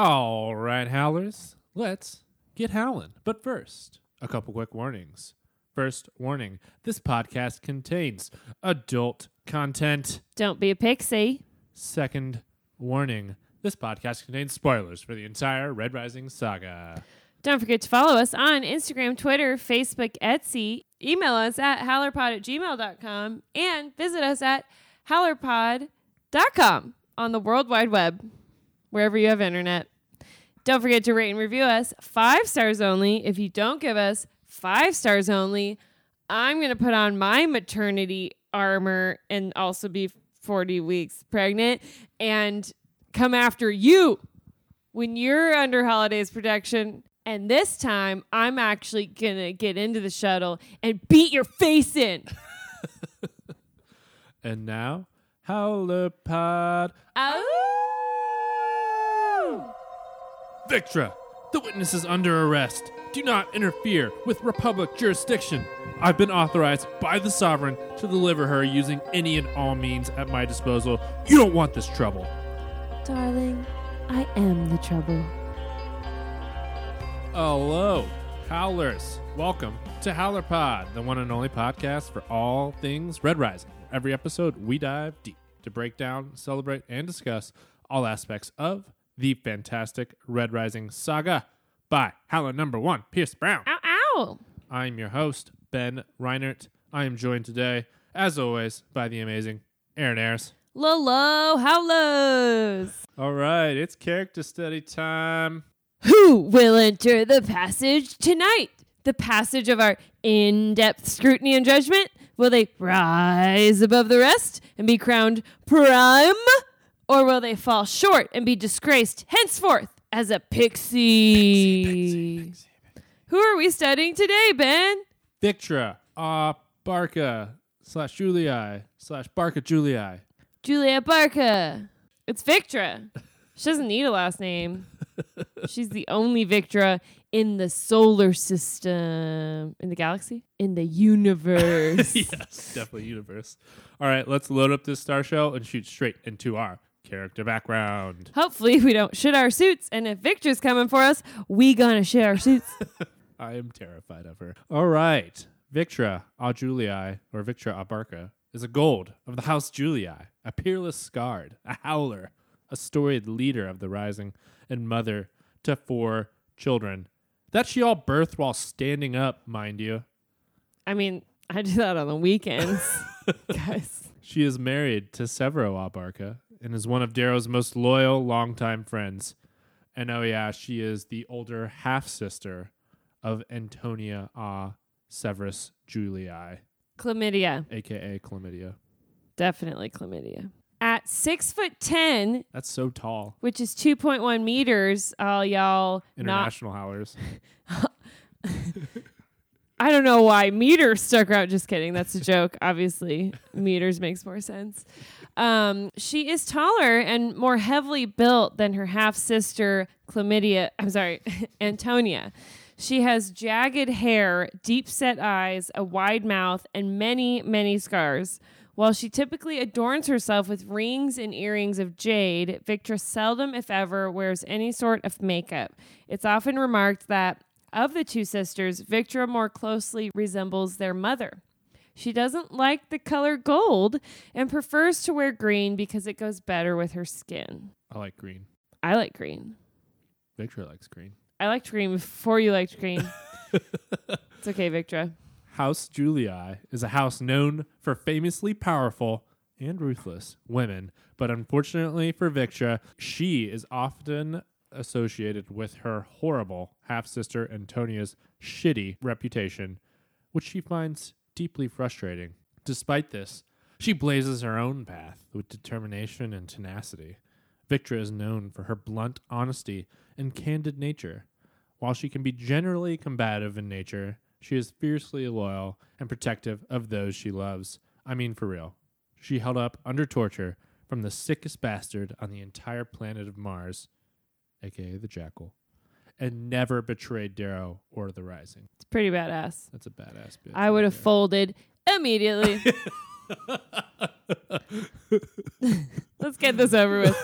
All right, Howlers, let's get howling. But first, a couple quick warnings. First warning, this podcast contains adult content. Don't be a pixie. Second warning, this podcast contains spoilers for the entire Red Rising saga. Don't forget to follow us on Instagram, Twitter, Facebook, Etsy. Email us at howlerpod@gmail.com and visit us at howlerpod.com on the World Wide Web, wherever you have internet. Don't forget to rate and review us 5 stars only. If you don't give us 5 stars only, I'm going to put on my maternity armor and also be 40 weeks pregnant and come after you when you're under Holiday's protection. And this time, I'm actually going to get into the shuttle and beat your face in. And now, HowlerPod. Oh! Victra, the witness is under arrest. Do not interfere with Republic jurisdiction. I've been authorized by the Sovereign to deliver her using any and all means at my disposal. You don't want this trouble. Darling, I am the trouble. Hello, Howlers. Welcome to HowlerPod, the one and only podcast for all things Red Rising. Every episode, we dive deep to break down, celebrate, and discuss all aspects of the fantastic Red Rising saga by Howler number 1, Pierce Brown. Ow, ow! I'm your host, Ben Reinert. I am joined today, as always, by the amazing Aaron Ayers. Lolo Howlers! All right, it's character study time. Who will enter the passage tonight? The passage of our in-depth scrutiny and judgment? Will they rise above the rest and be crowned prime? Or will they fall short and be disgraced henceforth as a pixie? Pixie. Who are we studying today, Ben? Victra, Barca/Julii. Julia Barca. It's Victra. She doesn't need a last name. She's the only Victra in the solar system. In the galaxy? In the universe. Yes, definitely universe. All right, let's load up this star shell and shoot straight into our character background. Hopefully we don't shit our suits, and if Victra's coming for us, we gonna shit our suits. I am terrified of her. All right, Victra a Julii, or Victra a Barca, is a gold of the House Julii, a peerless guard, a howler, a storied leader of the Rising, and mother to 4 children. That she all birthed while standing up, mind you. I mean, I do that on the weekends, guys. She is married to Sevro a Barca and is one of Darrow's most loyal, longtime friends. And oh yeah, she is the older half-sister of Antonia a Severus Julii. Chlamydia. AKA Chlamydia. Definitely Chlamydia. At 6'10", that's so tall, which is 2.1 meters. All y'all international howlers. I don't know why meters stuck out. Just kidding. That's a joke. Obviously, meters makes more sense. She is taller and more heavily built than her half sister Antonia. She has jagged hair, deep set eyes, a wide mouth, and many, many scars. While she typically adorns herself with rings and earrings of jade, Victra seldom, if ever, wears any sort of makeup. It's often remarked that, of the 2 sisters, Victra more closely resembles their mother. She doesn't like the color gold and prefers to wear green because it goes better with her skin. I like green. I like green. Victra likes green. I liked green before you liked green. It's okay, Victra. House Julii is a house known for famously powerful and ruthless women, but unfortunately for Victra, she is often associated with her horrible half-sister Antonia's shitty reputation, which she finds deeply frustrating. Despite this, she blazes her own path with determination and tenacity. Victra is known for her blunt honesty and candid nature. While she can be generally combative in nature, she is fiercely loyal and protective of those she loves. I mean, for real. She held up under torture from the sickest bastard on the entire planet of Mars, a.k.a. the Jackal, and never betrayed Darrow or the Rising. It's pretty badass. That's a badass bitch. I would have folded immediately. Let's get this over with.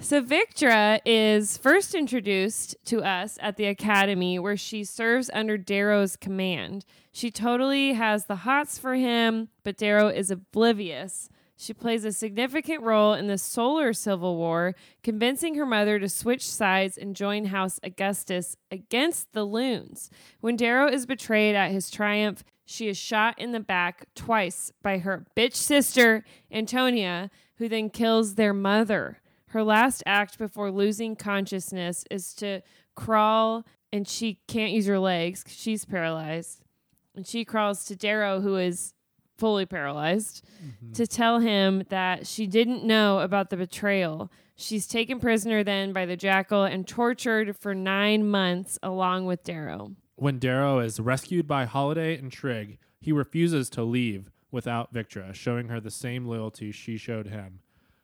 So Victra is first introduced to us at the academy where she serves under Darrow's command. She totally has the hots for him, but Darrow is oblivious. She plays a significant role in the Solar Civil War, convincing her mother to switch sides and join House Augustus against the Loons. When Darrow is betrayed at his triumph, she is shot in the back twice by her bitch sister, Antonia, who then kills their mother. Her last act before losing consciousness is to crawl, and she can't use her legs because she's paralyzed. And she crawls to Darrow, who is fully paralyzed, to tell him that she didn't know about the betrayal. She's taken prisoner then by the Jackal and tortured for 9 months along with Darrow. When Darrow is rescued by Holiday and Trig, he refuses to leave without Victra, showing her the same loyalty she showed him.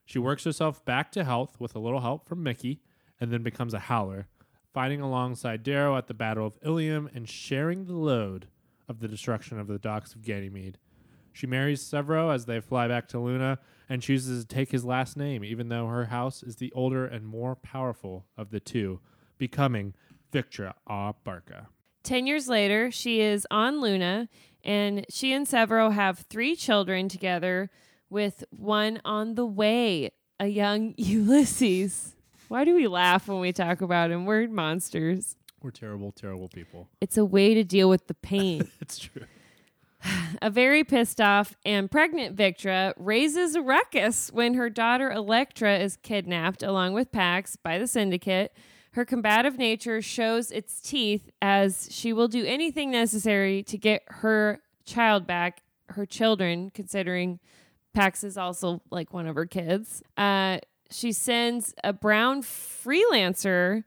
She works herself back to health with a little help from Mickey and then becomes a Howler, fighting alongside Darrow at the Battle of Ilium and sharing the load of the destruction of the docks of Ganymede. She marries Sevro as they fly back to Luna and chooses to take his last name, even though her house is the older and more powerful of the two, becoming Victra A. Barca. 10 years later, she is on Luna, and she and Sevro have 3 children together, with one on the way, a young Ulysses. Why do we laugh when we talk about him? We're monsters. We're terrible, terrible people. It's a way to deal with the pain. It's true. A very pissed off and pregnant Victra raises a ruckus when her daughter Electra is kidnapped along with Pax by the Syndicate. Her combative nature shows its teeth as she will do anything necessary to get her child back, her children, considering Pax is also like one of her kids. She sends a brown freelancer,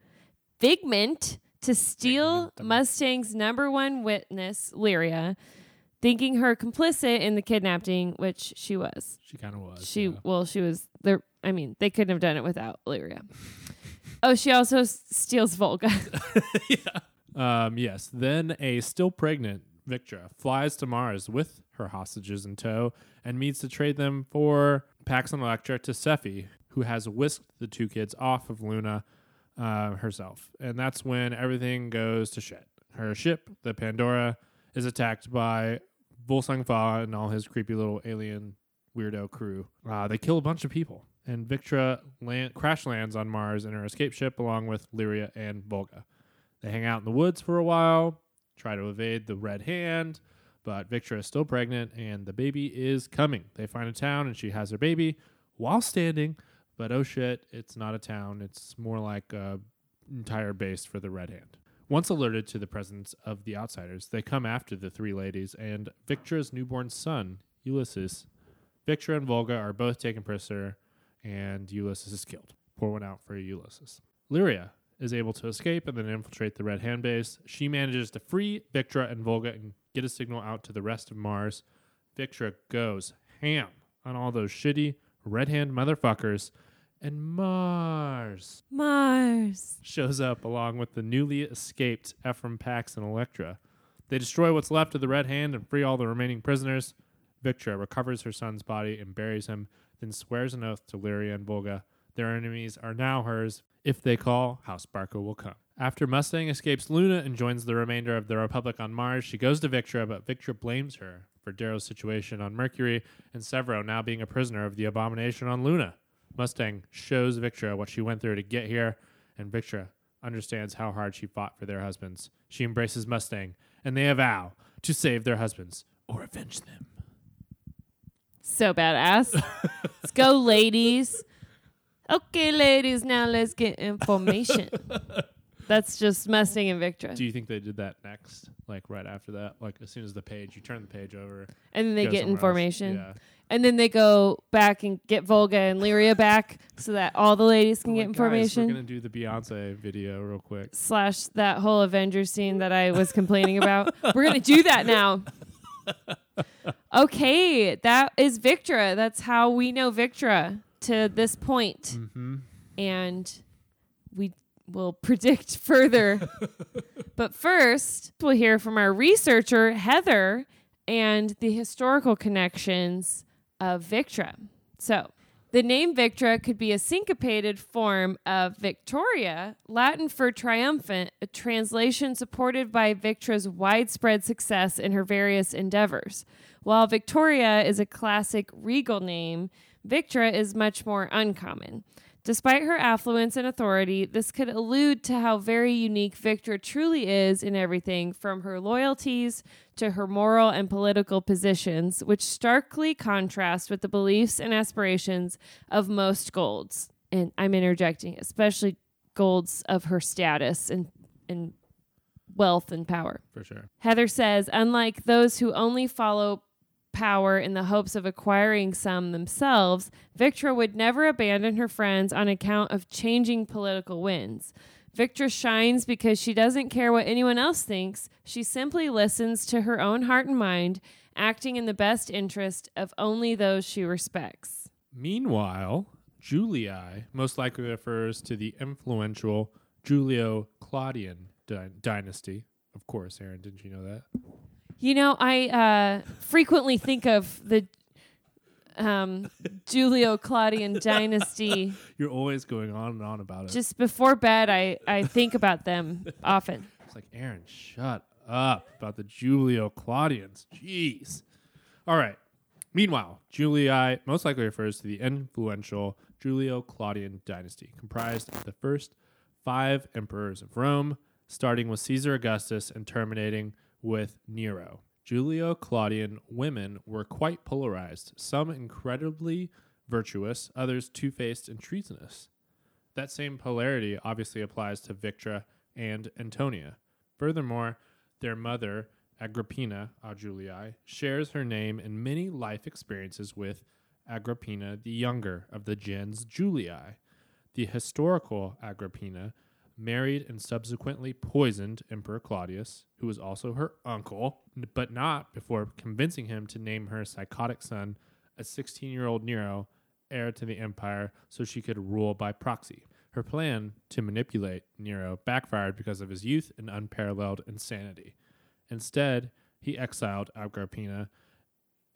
Figment, to steal Mustang's #1 witness, Lyria, thinking her complicit in the kidnapping, which she was. She kind of was. Well, she was there. I mean, they couldn't have done it without Lyria. Oh, she also steals Volga. Yeah. Yes. Then a still pregnant Victra flies to Mars with her hostages in tow and meets to trade them for Pax and Electra to Seffi, who has whisked the 2 kids off of Luna herself. And that's when everything goes to shit. Her ship, the Pandora, is attacked by Volsung Fa and all his creepy little alien weirdo crew. They kill a bunch of people, and Victra crash lands on Mars in her escape ship along with Lyria and Volga. They hang out in the woods for a while, try to evade the Red Hand, but Victra is still pregnant and the baby is coming. They find a town and she has her baby while standing, but oh shit, it's not a town. It's more like an entire base for the Red Hand. Once alerted to the presence of the outsiders, they come after the 3 ladies and Victra's newborn son, Ulysses. Victra and Volga are both taken prisoner and Ulysses is killed. Pour one out for Ulysses. Lyria is able to escape and then infiltrate the Red Hand base. She manages to free Victra and Volga and get a signal out to the rest of Mars. Victra goes ham on all those shitty Red Hand motherfuckers. And Mars shows up along with the newly escaped Ephraim, Pax, and Electra. They destroy what's left of the Red Hand and free all the remaining prisoners. Victra recovers her son's body and buries him, then swears an oath to Lyria and Volga. Their enemies are now hers. If they call, House Barca will come. After Mustang escapes Luna and joins the remainder of the Republic on Mars, she goes to Victra, but Victra blames her for Darrow's situation on Mercury and Sevro now being a prisoner of the abomination on Luna. Mustang shows Victra what she went through to get here, and Victra understands how hard she fought for their husbands. She embraces Mustang, and they vow to save their husbands or avenge them. So badass. Let's go, ladies. Okay, ladies, now let's get information. That's just Mustang and Victra. Do you think they did that next? Like right after that? Like as soon as the page, you turn the page over. And then they get information. Yeah. And then they go back and get Volga and Lyria back so that all the ladies can get information. Guys, we're going to do the Beyonce video real quick. Slash that whole Avengers scene that I was complaining about. We're going to do that now. Okay, that is Victra. That's how we know Victra to this point. And we will predict further. But first, we'll hear from our researcher, Heather, and the historical connections of Victra. So The name Victra could be a syncopated form of Victoria, Latin for triumphant, a translation supported by Victra's widespread success in her various endeavors. While Victoria is a classic regal name, Victra is much more uncommon. Despite her affluence and authority, this could allude to how very unique Victra truly is in everything from her loyalties to her moral and political positions, which starkly contrast with the beliefs and aspirations of most golds. And I'm interjecting, especially golds of her status and wealth and power. For sure. Heather says, unlike those who only follow power in the hopes of acquiring some themselves, Victra would never abandon her friends on account of changing political winds. Victra shines because she doesn't care what anyone else thinks. She simply listens to her own heart and mind, acting in the best interest of only those she respects. Meanwhile, Julii most likely refers to the influential Julio-Claudian dynasty. Of course, Aaron, didn't you know that? You know, I frequently think of the Julio-Claudian dynasty. You're always going on and on about it. Just before bed, I think about them often. It's like, Aaron, shut up about the Julio-Claudians. Jeez. All right. Meanwhile, Julii most likely refers to the influential Julio-Claudian dynasty, comprised of the first 5 emperors of Rome, starting with Caesar Augustus and terminating with Nero. Julio-Claudian women were quite polarized, some incredibly virtuous, others two-faced and treasonous. That same polarity obviously applies to Victra and Antonia. Furthermore, their mother, Agrippina a Julii, shares her name and many life experiences with Agrippina the Younger of the gens Julii. The historical Agrippina married and subsequently poisoned Emperor Claudius, who was also her uncle, but not before convincing him to name her psychotic son, a 16-year-old Nero, heir to the empire so she could rule by proxy. Her plan to manipulate Nero backfired because of his youth and unparalleled insanity. Instead, he exiled Agrippina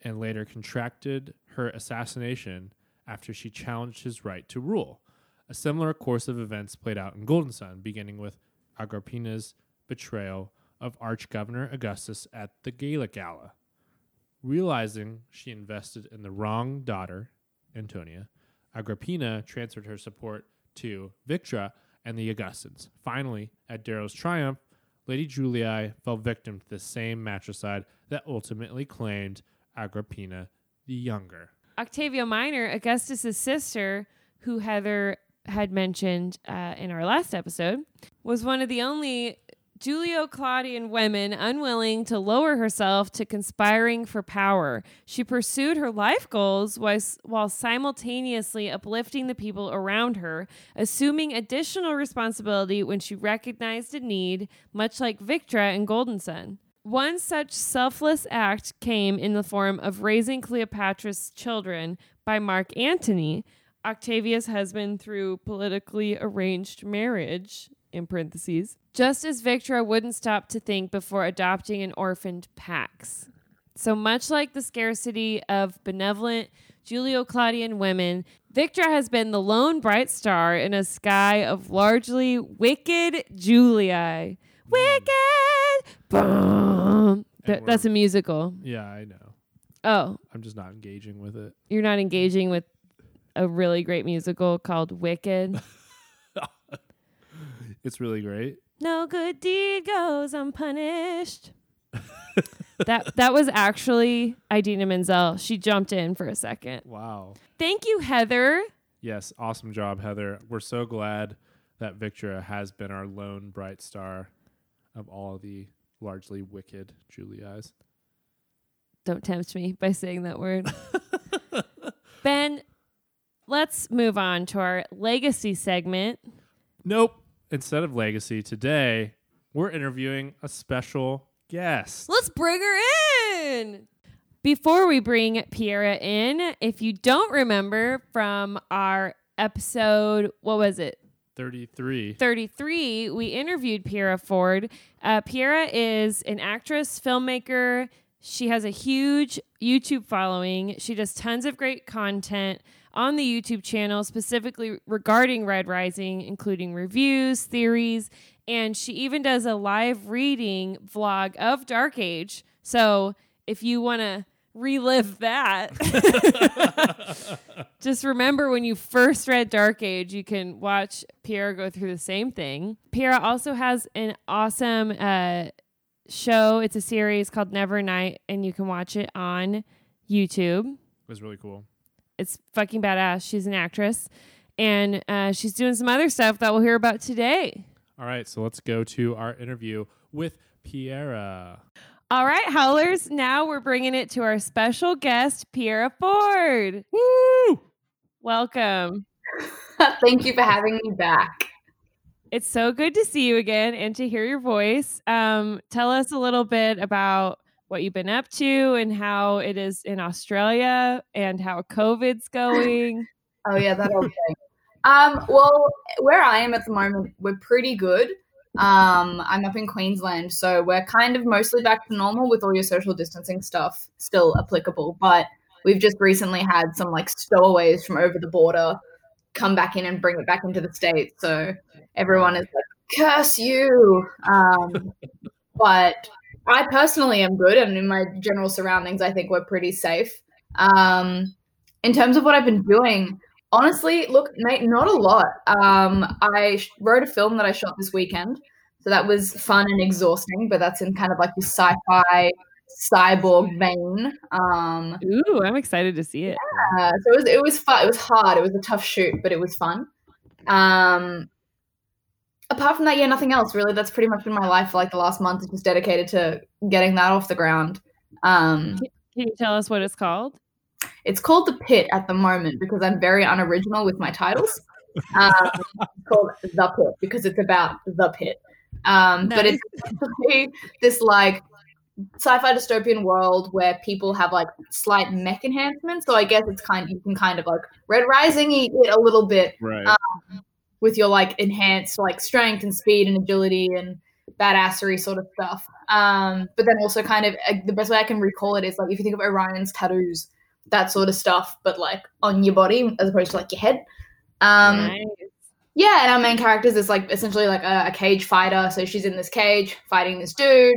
and later contracted her assassination after she challenged his right to rule. A similar course of events played out in Golden Sun, beginning with Agrippina's betrayal of Arch-Governor Augustus at the Gala Gala. Realizing she invested in the wrong daughter, Antonia, Agrippina transferred her support to Victra and the Augustans. Finally, at Darrow's triumph, Lady Julii fell victim to the same matricide that ultimately claimed Agrippina the Younger. Octavia Minor, Augustus's sister, who Heather had mentioned in our last episode, was one of the only Julio-Claudian women unwilling to lower herself to conspiring for power. She pursued her life goals while simultaneously uplifting the people around her, assuming additional responsibility when she recognized a need, much like Victra in Golden Sun. One such selfless act came in the form of raising Cleopatra's children by Mark Antony, Octavia's husband, through politically arranged marriage, in parentheses, just as Victra wouldn't stop to think before adopting an orphaned Pax. So much like the scarcity of benevolent Julio-Claudian women, Victra has been the lone bright star in a sky of largely wicked Julii. Wicked! Boom! That's a musical. Yeah, I know. Oh. I'm just not engaging with it. You're not engaging with a really great musical called Wicked. It's really great. No good deed goes unpunished. That was actually Idina Menzel. She jumped in for a second. Wow. Thank you, Heather. Yes, awesome job, Heather. We're so glad that Victra has been our lone bright star of all the largely wicked Julii's. Don't tempt me by saying that word. Ben, let's move on to our legacy segment. Nope. Instead of legacy, today we're interviewing a special guest. Let's bring her in. Before we bring Piera in, if you don't remember from our episode, what was it? 33. We interviewed Piera Ford. Piera is an actress, filmmaker. She has a huge YouTube following. She does tons of great content on the YouTube channel specifically regarding Red Rising, including reviews, theories, and she even does a live reading vlog of Dark Age. So if you want to relive that, just remember when you first read Dark Age, you can watch Piera go through the same thing. Piera also has an awesome show. It's a series called Nevernight, and you can watch it on YouTube. It was really cool. It's fucking badass. She's an actress, and she's doing some other stuff that we'll hear about today. All right, so let's go to our interview with Piera. All right, Howlers, now we're bringing it to our special guest, Piera Ford. Woo! Welcome. Thank you for having me back. It's so good to see you again and to hear your voice. Tell us a little bit about what you've been up to and how it is in Australia and how COVID's going. Oh, yeah, that whole thing. Well, where I am at the moment, we're pretty good. I'm up in Queensland, so we're kind of mostly back to normal with all your social distancing stuff still applicable, but we've just recently had some like stowaways from over the border come back in and bring it back into the States, so everyone is like, curse you. But I personally am good, and in my general surroundings I think we're pretty safe. In terms of what I've been doing, honestly, look, mate, not a lot. I wrote a film that I shot this weekend, so that was fun and exhausting, but that's in kind of like the sci-fi cyborg vein. Ooh, I'm excited to see it. Yeah, so it was fun. It was hard. It was a tough shoot, but it was fun. Apart from that, yeah, nothing else really. That's pretty much been my life for like the last month. It was dedicated to getting that off the ground. Can you tell us what it's called? It's called The Pit at the moment because I'm very unoriginal with my titles. It's called The Pit because it's about the pit. Nice. But it's this like sci-fi dystopian world where people have like slight mech enhancements. So I guess it's you can kind of like Red Rising-y it a little bit, right? With your like enhanced like strength and speed and agility and badassery sort of stuff. But then also kind of the best way I can recall it is like if you think of Orion's tattoos, that sort of stuff, but like on your body as opposed to like your head. Nice. Yeah, and our main character is like essentially like a cage fighter. So she's in this cage fighting this dude.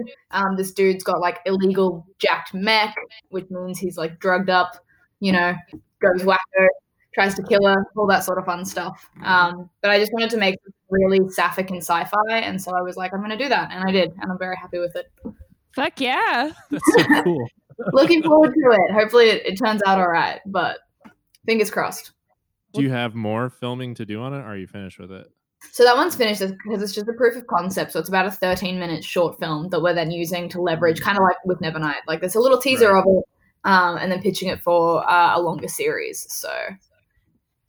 This dude's got like illegal jacked mech, which means he's like drugged up, you know, goes wacko, tries to kill her, all that sort of fun stuff. But I just wanted to make it really sapphic and sci-fi, and so I was like, I'm going to do that, and I did, and I'm very happy with it. Fuck yeah. That's so cool. Looking forward to it. Hopefully it turns out all right, but fingers crossed. Do you have more filming to do on it, or are you finished with it? So that one's finished because it's just a proof of concept. So it's about a 13-minute short film that we're then using to leverage, kind of like with Nevernight. Like there's a little teaser of it, and then pitching it for a longer series. So,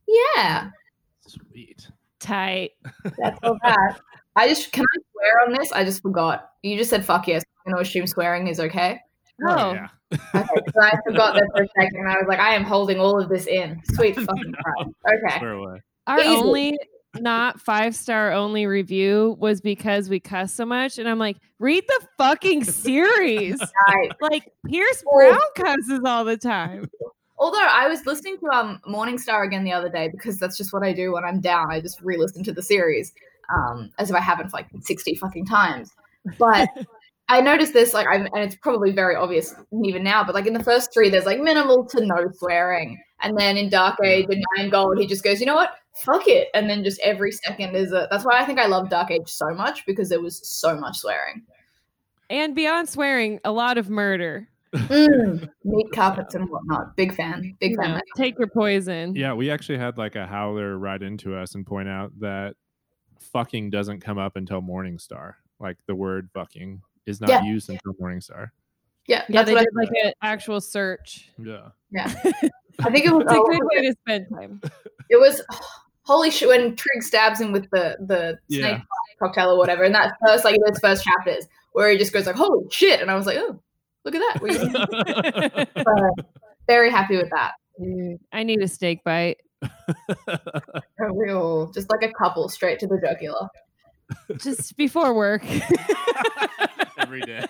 yeah. Sweet. Tight. That's all that. Can I swear on this? I just forgot. You just said fuck yes. I'm going to assume swearing is okay. Oh, yeah. Okay, so I forgot that for a second, and I was like, I am holding all of this in. Sweet fucking crap. Okay. Our only not 5-star only review was because we cuss so much, and I'm like, read the fucking series. Right. Like Pierce Brown cusses all the time. Although I was listening to Morningstar again the other day because that's just what I do when I'm down. I just re-listen to the series as if I haven't for like 60 fucking times. But I noticed this, like, and it's probably very obvious even now, but like in the first three, there's like minimal to no swearing. And then in Dark Age and Nine Gold, he just goes, you know what? Fuck it. And then just every second that's why I think I love Dark Age so much, because there was so much swearing. And beyond swearing, a lot of murder. Meat carpets and whatnot. Big fan. Yeah, take your poison. Yeah, we actually had like a howler ride into us and point out that fucking doesn't come up until Morningstar. Like the word fucking is not used until Morningstar. Yeah, they did like an actual search. Yeah. I think it was a good way to spend time. It was holy shit when Trig stabs him with the snake cocktail or whatever, and that first like those first chapters where he just goes like holy shit, and I was like, oh, look at that. Very happy with that. I need a steak bite. A real, just like a couple straight to the jugular. Just before work. Every day.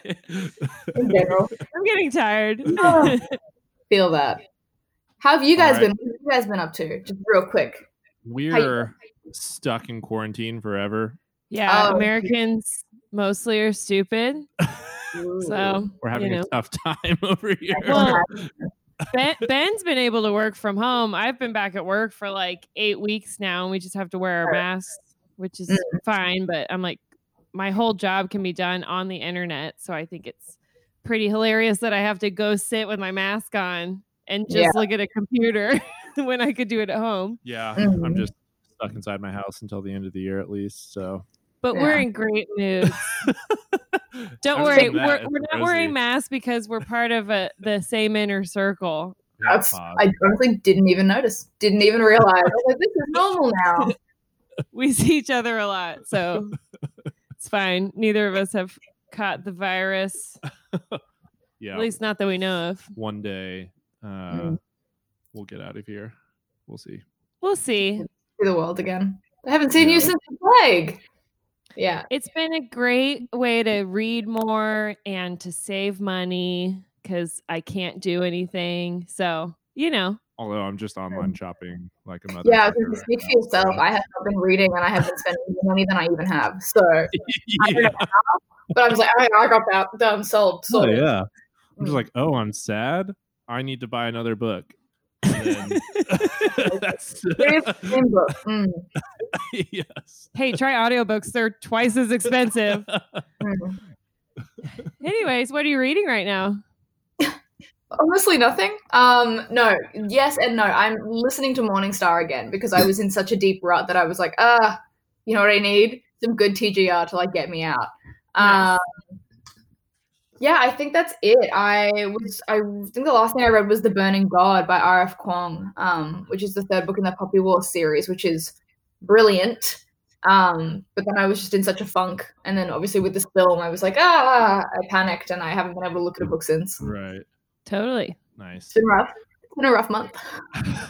In general. I'm getting tired. Feel that. How have you guys been? What have you guys been up to? Just real quick. We're stuck in quarantine forever. Yeah, Americans mostly are stupid. So we're having a tough time over here. Well, Ben's been able to work from home. I've been back at work for like 8 weeks now, and we just have to wear our masks, which is fine. But I'm like, my whole job can be done on the internet, so I think it's pretty hilarious that I have to go sit with my mask on and just look at a computer when I could do it at home. Yeah, I'm just stuck inside my house until the end of the year at least. So, but we're in great mood. Don't worry, we're not wearing masks because we're part of the same inner circle. That's, I honestly didn't even notice, didn't even realize. Like, this is normal now. We see each other a lot, so it's fine. Neither of us have caught the virus. Yeah, at least not that we know of. One day, we'll get out of here. We'll see. We'll see. See the world again. I haven't seen you since the plague. Yeah, it's been a great way to read more and to save money because I can't do anything. So, you know. Although I'm just online shopping like a motherfucker. Yeah, because speak for yourself. I have not been reading and I have been spending more money than I even have. So, I don't know how, but I was like, all right, I got that. I'm sold. Oh, yeah. I'm just like, oh, I'm sad. I need to buy another book. That's yes. Hey, try audiobooks. They're twice as expensive. Anyways, what are you reading right now? Honestly, nothing. No. Yes and no. I'm listening to Morningstar again because I was in such a deep rut that I was like, you know what I need? Some good TGR to like get me out. Nice. Yeah, I think that's it. I think the last thing I read was The Burning God by R.F. Kuang, which is the third book in the Poppy War series, which is brilliant. But then I was just in such a funk. And then obviously with this film, I was like, I panicked and I haven't been able to look at a book since. Right. Totally. Nice. It's been rough. It's been a rough month.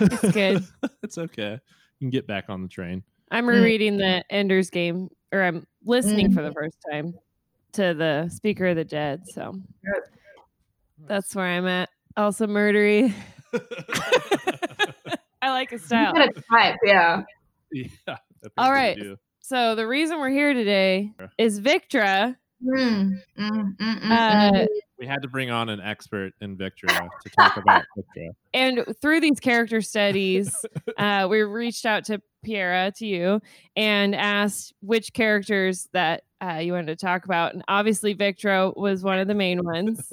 It's good. It's okay. You can get back on the train. I'm rereading the Ender's Game, or I'm listening for the first time to the Speaker of the Dead, so that's where I'm at. Also murdery. I like his style. You gotta type, yeah. All right. So the reason we're here today is Victra. We had to bring on an expert in Victra to talk about Victra. And through these character studies, we reached out to Piera, to you, and asked which characters that you wanted to talk about. And obviously Victra was one of the main ones.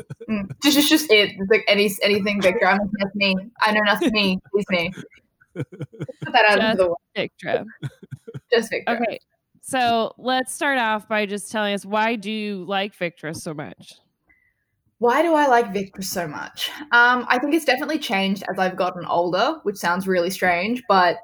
It's just it. It's like anything Victra. That's me. I know nothing. Me. It's me. Put that out of the way. Victra. Just Victra. Okay. So let's start off by just telling us, why do you like Victra so much? Why do I like Victra so much? I think it's definitely changed as I've gotten older, which sounds really strange, but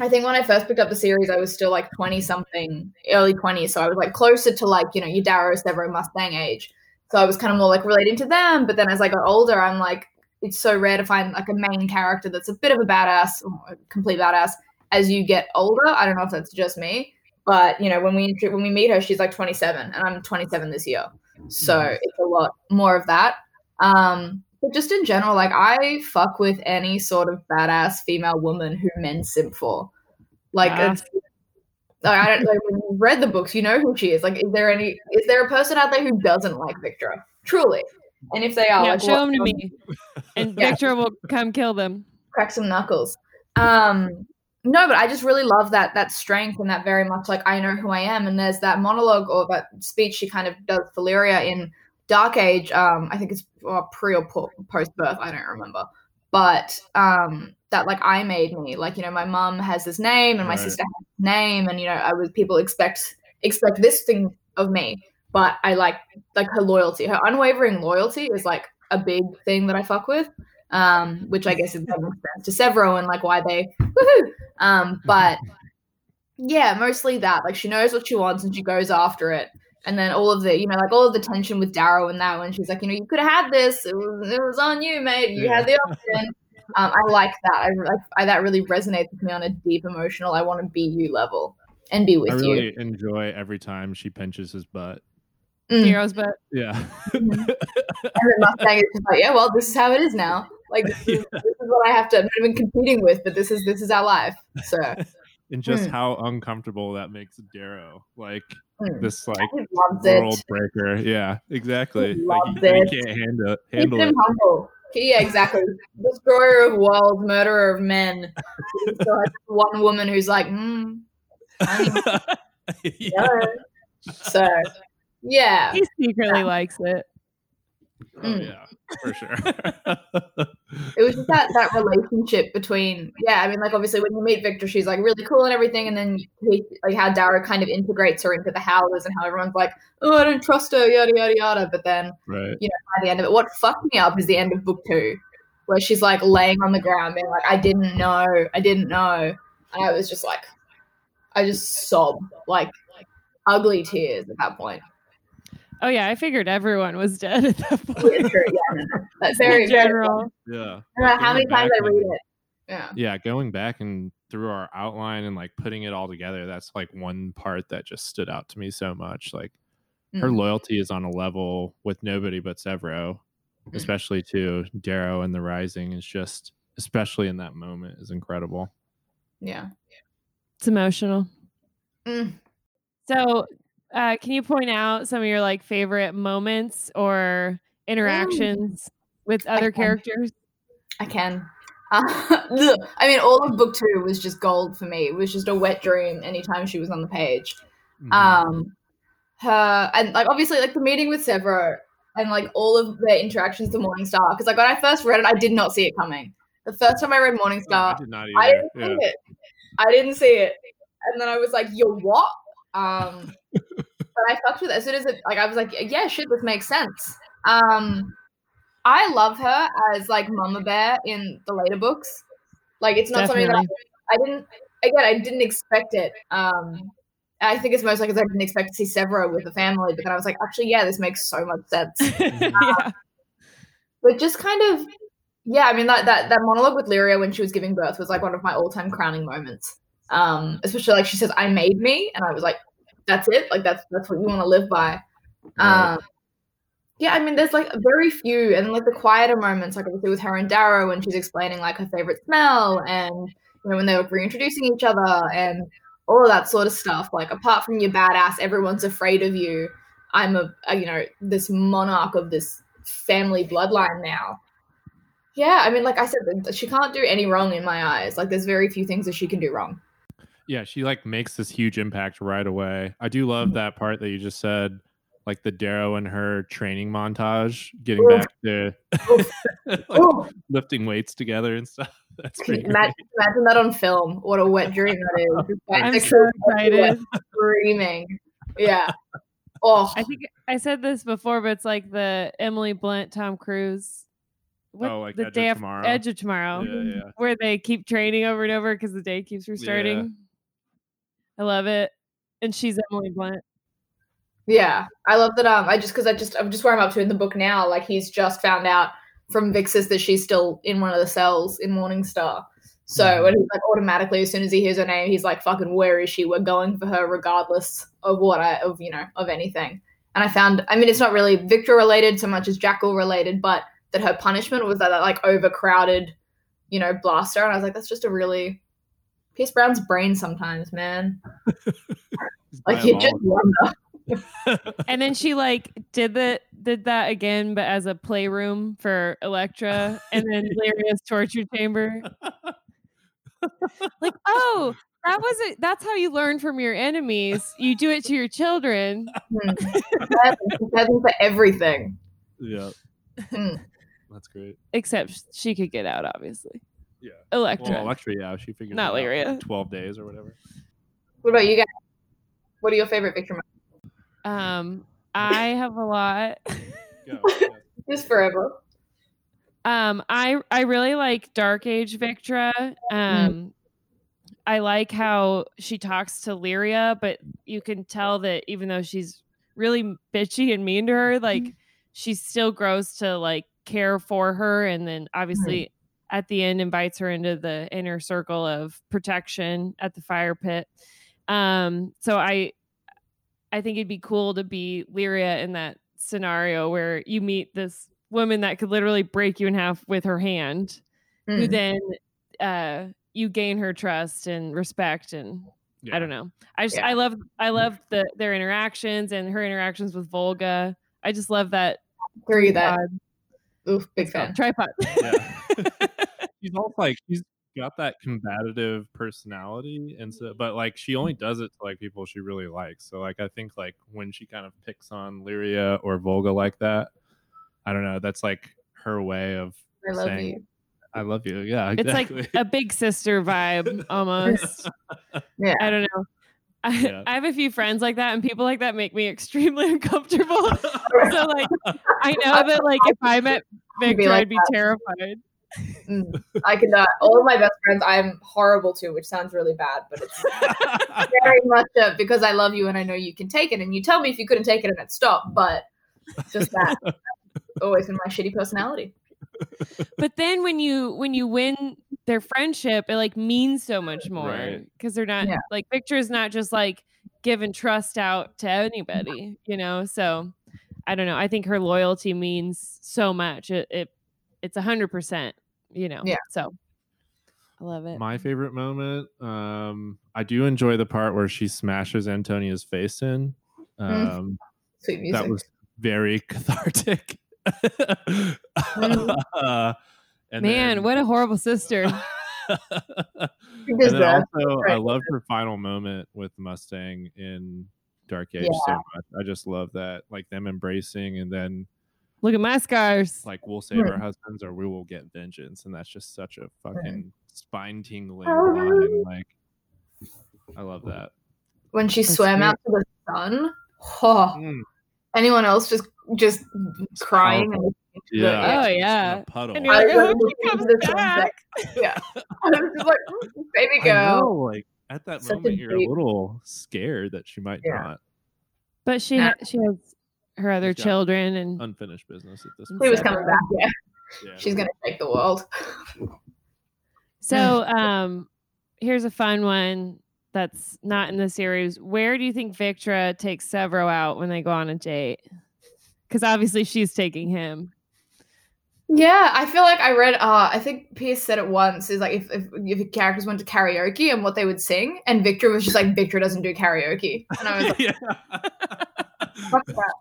I think when I first picked up the series, I was still like 20-something, early 20s. So I was like closer to like, you know, your Darrow, Sevro, Mustang age. So I was kind of more like relating to them. But then as I got older, I'm like, it's so rare to find like a main character that's a bit of a badass, or a complete badass, as you get older. I don't know if that's just me. But, you know, when we meet her, she's like 27 and I'm 27 this year. So it's a lot more of that. But just in general, like I fuck with any sort of badass female woman who men simp for. Like, I don't know. Like, when you read the books, you know who she is. Like, is there a person out there who doesn't like Victra? Truly. And if they are, yeah, like, show them to me, and Victra will come kill them. Crack some knuckles. No, but I just really love that strength and that very much like I know who I am. And there's that monologue or that speech she kind of does for Lyria in Dark Age. I think it's pre or post birth. I don't remember. But that like I made me, like, you know, my mom has this name and my sister has this name, and, you know, people expect this thing of me. But I like her loyalty, her unwavering loyalty is like a big thing that I fuck with. Which I guess is to Sevro and like why they woohoo. But yeah, mostly that. Like she knows what she wants and she goes after it. And then all of the, you know, like all of the tension with Darrow and that one, she's like, you know, you could have had this. It was on you, mate. You had the option. I like that. I that really resonates with me on a deep emotional. I want to be you level and be with you. I really enjoy every time she pinches his butt. Nero's butt. Yeah. And then Mustang is just like, yeah, well, this is how it is now. Like this is what I have to. I'm not even competing with, but this is our life. So, and just how uncomfortable that makes Darrow. Like this, like world breaker. Yeah, exactly. He can't handle it. Humble. Yeah, exactly. Destroyer of worlds, murderer of men. So one woman who's like, yeah. So, yeah, he secretly likes it. Oh, yeah, for sure. It was just that relationship between, I mean, like, obviously when you meet Victra, she's like really cool and everything, and then how Darrow kind of integrates her into the Howlers and how everyone's like, oh, I don't trust her, yada yada yada. But then, by the end of it, what fucked me up is the end of book 2, where she's like laying on the ground, being like, I didn't know, and I was just like, I just sobbed like ugly tears at that point. Oh yeah, I figured everyone was dead at that point. Yeah, sure, yeah. That's very general. Yeah. I don't know how many times I read it. Yeah. Yeah, going back and through our outline and like putting it all together, that's like one part that just stood out to me so much. Like her loyalty is on a level with nobody but Sevro, especially to Darrow and the Rising. Is just, especially in that moment, is incredible. Yeah. It's emotional. So can you point out some of your like favorite moments or interactions with other characters? I can. I mean, all of book 2 was just gold for me. It was just a wet dream anytime she was on the page. Her and like obviously like the meeting with Sevro and like all of their interactions with Morningstar, because like when I first read it, I did not see it coming. The first time I read Morningstar, I didn't see it, and then I was like, "Yo, what?" But I fucked with it as soon as it, like, I was like, yeah, shit, this makes sense. I love her as like Mama Bear in the later books. Like, it's not something that I didn't expect it. I think it's mostly because I didn't expect to see Sevro with the family, but then I was like, actually, yeah, this makes so much sense. But just kind of, I mean, that monologue with Lyria when she was giving birth was like one of my all-time crowning moments. Especially like she says, I made me, and I was like, that's it, like that's what you want to live by. I mean, there's like very few, and like the quieter moments, like obviously with her and Darrow when she's explaining like her favorite smell, and you know, when they were reintroducing each other and all of that sort of stuff. Like, apart from your badass, everyone's afraid of you. I'm a you know, this monarch of this family bloodline now. Yeah, I mean, like I said, she can't do any wrong in my eyes. Like, there's very few things that she can do wrong. Yeah, she like makes this huge impact right away. I do love that part that you just said, like the Darrow and her training montage, getting back to like lifting weights together and stuff. That's pretty imagine that on film. What a wet dream that is. I'm so excited. Screaming. Yeah. Oh, I think I said this before, but it's like the Emily Blunt, Tom Cruise. The day after Edge of Tomorrow, where they keep training over and over because the day keeps restarting. I love it, and she's Emily Blunt. Yeah, I love that. I'm just where I'm up to in the book now. Like, he's just found out from Vixis that she's still in one of the cells in Morningstar. So and he's like automatically, as soon as he hears her name, he's like, "Fucking, where is she? We're going for her, regardless of of anything." And I found, I mean, it's not really Victra related so much as Jackal related, but that her punishment was that like overcrowded, you know, blaster. And I was like, that's just a really Pierce Brown's brain sometimes, man. Like, you just wonder. And then she like did that again, but as a playroom for Electra, and then Lyria's torture chamber. Like, oh, that's how you learn from your enemies. You do it to your children. For everything. Yeah. That's great. Except she could get out, obviously. Yeah, Electra. Well, Electra, yeah, she figured not it Lyria out like 12 days or whatever. What about you guys? What are your favorite Victra moments? I have a lot. Go. Just forever. I really like Dark Age Victra. I like how she talks to Lyria, but you can tell that even though she's really bitchy and mean to her, like, she still grows to like care for her, and then obviously at the end invites her into the inner circle of protection at the fire pit. So I think it'd be cool to be Lyria in that scenario where you meet this woman that could literally break you in half with her hand, who then you gain her trust and respect. And I don't know. I love their interactions and her interactions with Volga. I just love that. Agree that. Oof, big fan. Tripod. Yeah. She's all like, she's got that combative personality, and so, but like she only does it to like people she really likes. So like I think like when she kind of picks on Lyria or Volga like that, I don't know, that's like her way of saying, I love you. Yeah, exactly. It's like a big sister vibe almost. Yeah, I don't know. I have a few friends like that, and people like that make me extremely uncomfortable. So like I know that like if I met Victor, I'd be terrified. I could not. All of my best friends I'm horrible to, which sounds really bad, but it's very much a, because I love you and I know you can take it, and you tell me if you couldn't take it and it stopped. But just that, always been my shitty personality. But then when you win their friendship, it like means so much more, because they're not like, Victor is not just like giving trust out to anybody, you know. So I don't know, I think her loyalty means so much. It's 100%, you know. Yeah. So I love it. My favorite moment. I do enjoy the part where she smashes Antonia's face in. Sweet music. That was very cathartic. And man, then, what a horrible sister. And also, I loved her final moment with Mustang in Dark Age so much. I just love that, like them embracing and then, look at my scars. Like, we'll save our husbands or we will get vengeance. And that's just such a fucking spine-tingling line. Like, I love that. When she swam out to the sun, anyone else just crying? And in a puddle. And you're like, I hope she comes back. Yeah. I was just like, baby girl. Know, like, at that such moment, you're a little scared that she might not. But she has her other children and unfinished business at this point. He was coming back, she's gonna take the world. So here's a fun one that's not in the series. Where do you think Victra takes Sevro out when they go on a date? Because obviously she's taking him. Yeah, I feel like I read I think Pierce said it once, is like if characters went to karaoke and what they would sing, and Victra was just like, Victra doesn't do karaoke. And I was like, fuck that.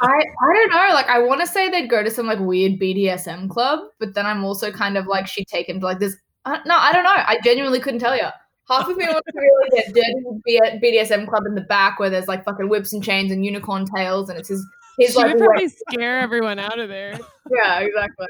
I don't know. Like, I want to say they'd go to some like weird BDSM club, but then I'm also kind of like, she'd take him to like this. No, I don't know. I genuinely couldn't tell you. Half of me wants to really get dirty with BDSM club in the back where there's like fucking whips and chains and unicorn tails, and it's his. She like, would probably scare everyone out of there. Yeah, exactly.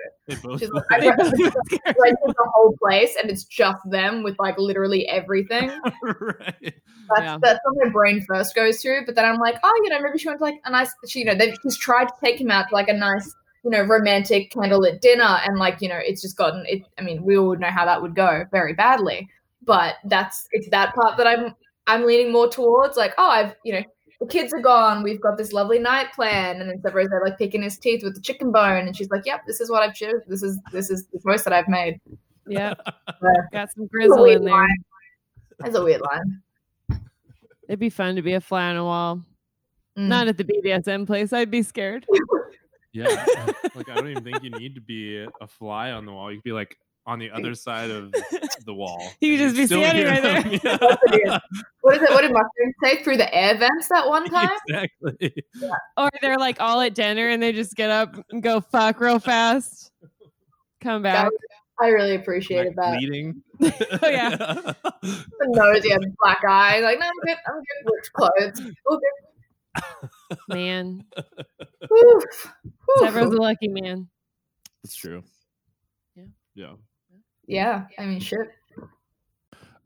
She's like, I rented the whole place, and it's just them with like literally everything. Right. That's what my brain first goes to, but then I'm like, oh, you know, maybe she went to like a nice, she, you know, they've just tried to take him out to like a nice, you know, romantic candlelit dinner, and like, you know, it's just gotten it. I mean, we all would know how that would go, very badly, but it's that part that I'm leaning more towards. Like, oh, I've, you know, the kids are gone, we've got this lovely night planned, and then Severo's there like picking his teeth with the chicken bone, and she's like, yep, this is what I've chosen. This is the choice that I've made. Yeah. Got some grizzle in there. Line. That's a weird line. It'd be fun to be a fly on a wall. Not at the BDSM place. I'd be scared. Yeah. Like, I don't even think you need to be a fly on the wall. You could be like on the other side of the wall. You could just be standing right there. Yeah. What did Mustang say? Through the air vents that one time? Exactly. Yeah. Or they're like all at dinner and they just get up and go fuck real fast. Come back. I really appreciated like that. Bleeding. Oh, yeah. The nose, he has a black eye. Like, no, I'm good with clothes. Okay. Man. Severo's a lucky man. It's true. Yeah. I mean, shit.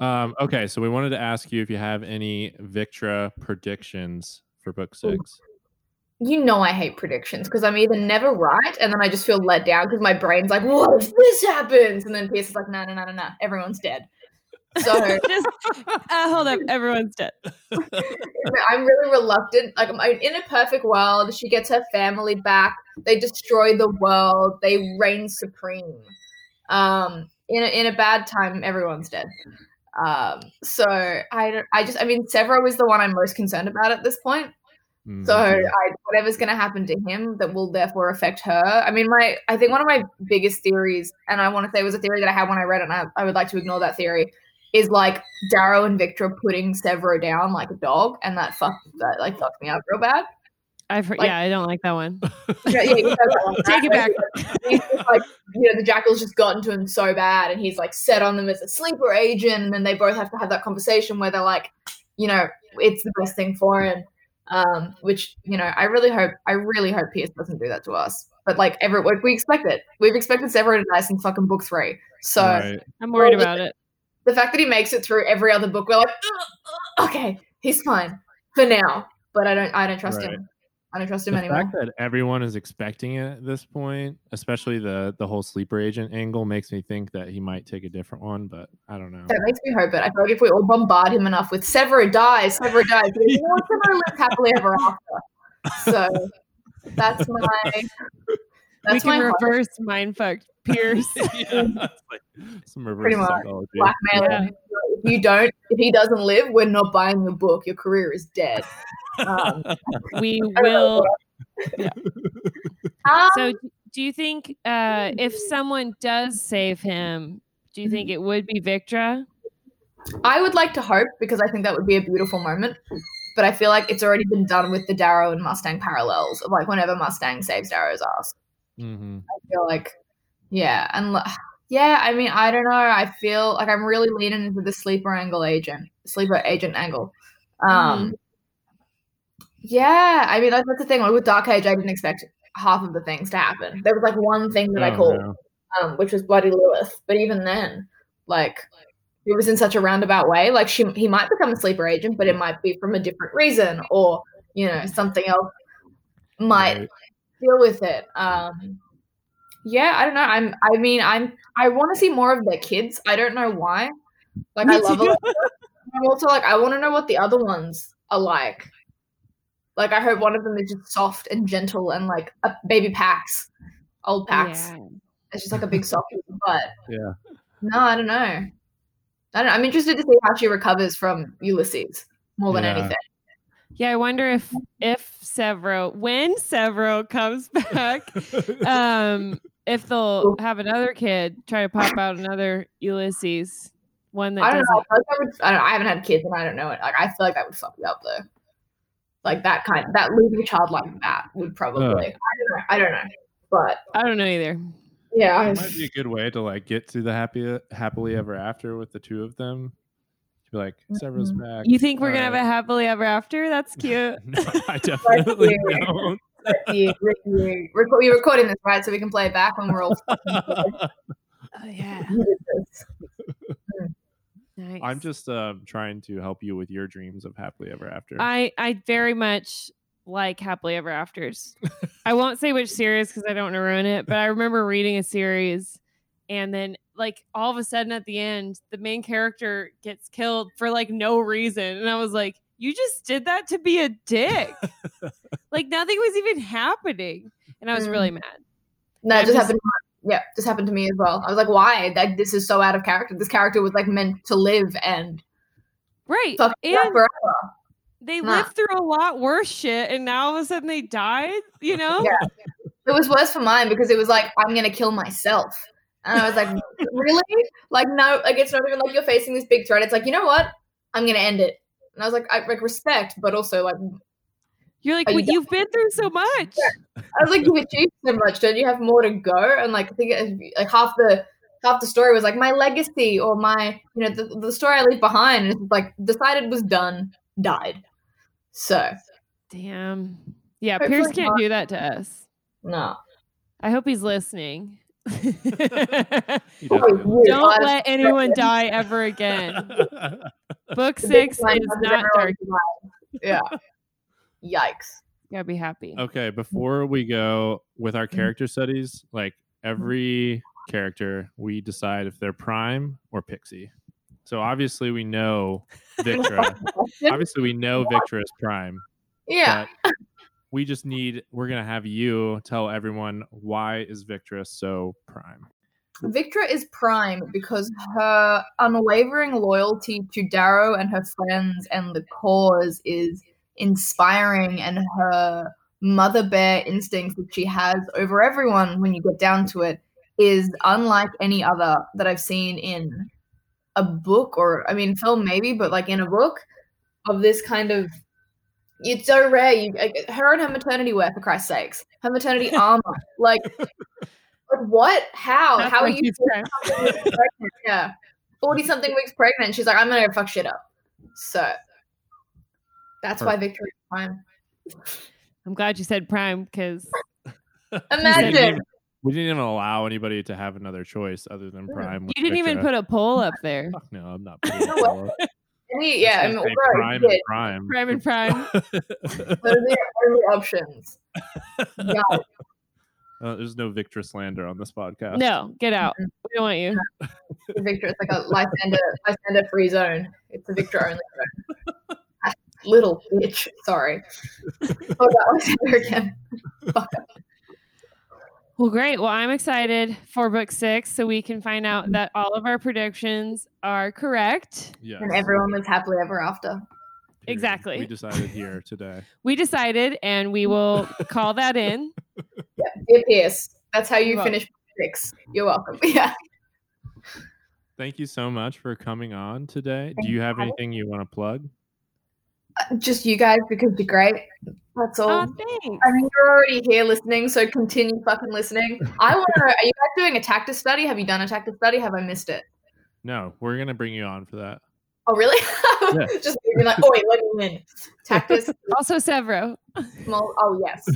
Okay, so we wanted to ask you if you have any Victra predictions for book 6. You know, I hate predictions because I'm either never right and then I just feel let down because my brain's like, what if this happens? And then Pierce is like, no, everyone's dead. So just, hold up, everyone's dead. I'm really reluctant. Like, in a perfect world, she gets her family back. They destroy the world. They reign supreme. In a bad time, everyone's dead. So I mean, Sevro is the one I'm most concerned about at this point. So whatever's going to happen to him that will therefore affect her. I mean, I think one of my biggest theories, and I want to say it was a theory that I had when I read it, and I would like to ignore that theory, is like Darrow and Victra putting Sevro down like a dog, and that fucked me up real bad. I've heard, I don't like that one. Yeah, you know that one. Take it back. He's just the Jackal's just gotten to him so bad, and he's like set on them as a sleeper agent, and then they both have to have that conversation where they're like, it's the best thing for him. Which, I really hope Pierce doesn't do that to us. But we expect it. We've expected Severo to die since fucking book 3. So right. I'm worried about it. The fact that he makes it through every other book, we're like, okay, he's fine for now. But I don't trust him. I don't trust him anymore. The fact that everyone is expecting it at this point, especially the whole sleeper agent angle, makes me think that he might take a different one, but I don't know. That makes me hope it. I feel like if we all bombard him enough with Severo dies, Severo lives happily ever after. So that's my reverse mindfuck Pierce. Yeah, like some reverse pretty much blackmailing. Yeah. If you don't, if he doesn't live, we're not buying your book. Your career is dead. We will. Yeah. So do you think if someone does save him, do you think it would be Victra? I would like to hope, because I think that would be a beautiful moment. But I feel like it's already been done with the Darrow and Mustang parallels of whenever Mustang saves Darrow's ass. Mm-hmm. I feel like, yeah. And I mean, I don't know. I feel like I'm really leaning into the sleeper agent angle. Yeah, I mean, that's the thing. With Dark Age, I didn't expect half of the things to happen. There was one thing that I called, which was bloody Lilith. But even then, it was in such a roundabout way. He might become a sleeper agent, but it might be from a different reason, or something else might deal with it. Yeah, I don't know. I want to see more of their kids. I don't know why. I love it. I'm also I want to know what the other ones are like. I hope one of them is just soft and gentle and a baby Pax, old Pax. Yeah. It's just a big soft butt. Yeah. No, I don't know. I'm interested to see how she recovers from Ulysses more than anything. Yeah, I wonder if Severo, when Severo comes back, if they'll have another kid try to pop out another Ulysses. One that I don't know. I haven't had kids and I don't know it. I feel like that would fuck me up though. That losing a child like that would probably. I don't know. But I don't know either. Yeah, it might be a good way to get to the happily ever after with the two of them. To be Severo's back. You think we're gonna have a happily ever after? That's cute. No, I definitely don't. We're recording this, right? So we can play it back when we're all. Oh yeah. Nice. I'm just trying to help you with your dreams of happily ever after. I very much like happily ever afters. I won't say which series because I don't want to ruin it, but I remember reading a series and then all of a sudden at the end, the main character gets killed for no reason. And I was like, you just did that to be a dick. Nothing was even happening. And I was really mad. No, it just happened. Yeah, this happened to me as well. I was like, why? This is so out of character. This character was meant to live and fuck and forever. They lived through a lot worse shit and now all of a sudden they died, Yeah. It was worse for mine because it was I'm going to kill myself. And I was like, really? No, it's not even you're facing this big threat. It's you know what? I'm going to end it. And I was like, I respect, but also you're like, you've been through so much. Yeah. I was like, you've achieved so much. Don't you have more to go? And I think half the story was my legacy or my, the story I leave behind. And it's decided was done, died. So. Damn. Yeah, Pierce can't do that to us. No. I hope he's listening. Don't let anyone die ever again. Book 6 is not dark. Yeah. Yikes. Gotta be happy. Okay, before we go with our character studies, every character, we decide if they're prime or pixie. So obviously we know Victra. Victra is prime. Yeah. We just we're gonna have you tell everyone why is Victra so prime. Victra is prime because her unwavering loyalty to Darrow and her friends and the cause is inspiring and her mother bear instincts that she has over everyone when you get down to it is unlike any other that I've seen in a book or, I mean, film maybe, but like in a book of this kind of, it's so rare. Her and her maternity wear, for Christ's sakes. Her maternity armor. Like what? How? That's how are you 40-something weeks pregnant? She's like, I'm going to fuck shit up. So that's why Victra is prime. I'm glad you said prime because imagine. We didn't even allow anybody to have another choice other than prime. You didn't even put a poll up there. Fuck no, I'm not putting a poll up. Yeah, I mean, prime. Those are the only options. Yeah. There's no Victra slander on this podcast. No, get out. We don't want you. Victra, it's like a Lysander free zone. It's a Victra only zone. Little bitch. Sorry. Oh, Lysander again. Fuck up. Well, great. Well, I'm excited for book 6, so we can find out that all of our predictions are correct. Yes. And everyone was happily ever after. Exactly. We decided here today. We decided, and we will call that in. Yeah, dear Pierce, that's how you finish book 6. You're welcome. Yeah. Thank you so much for coming on today. Do you have anything you want to plug? Just you guys, because you're great. That's all. Oh, thanks. I mean, you're already here listening, so continue fucking listening. I want to know, are you guys doing a tactus study? Have you done a tactus study? Have I missed it? No, we're going to bring you on for that. Oh, really? Yeah. Just being like, oh, wait, let me in. Tactus. Also Sevro. Oh, yes.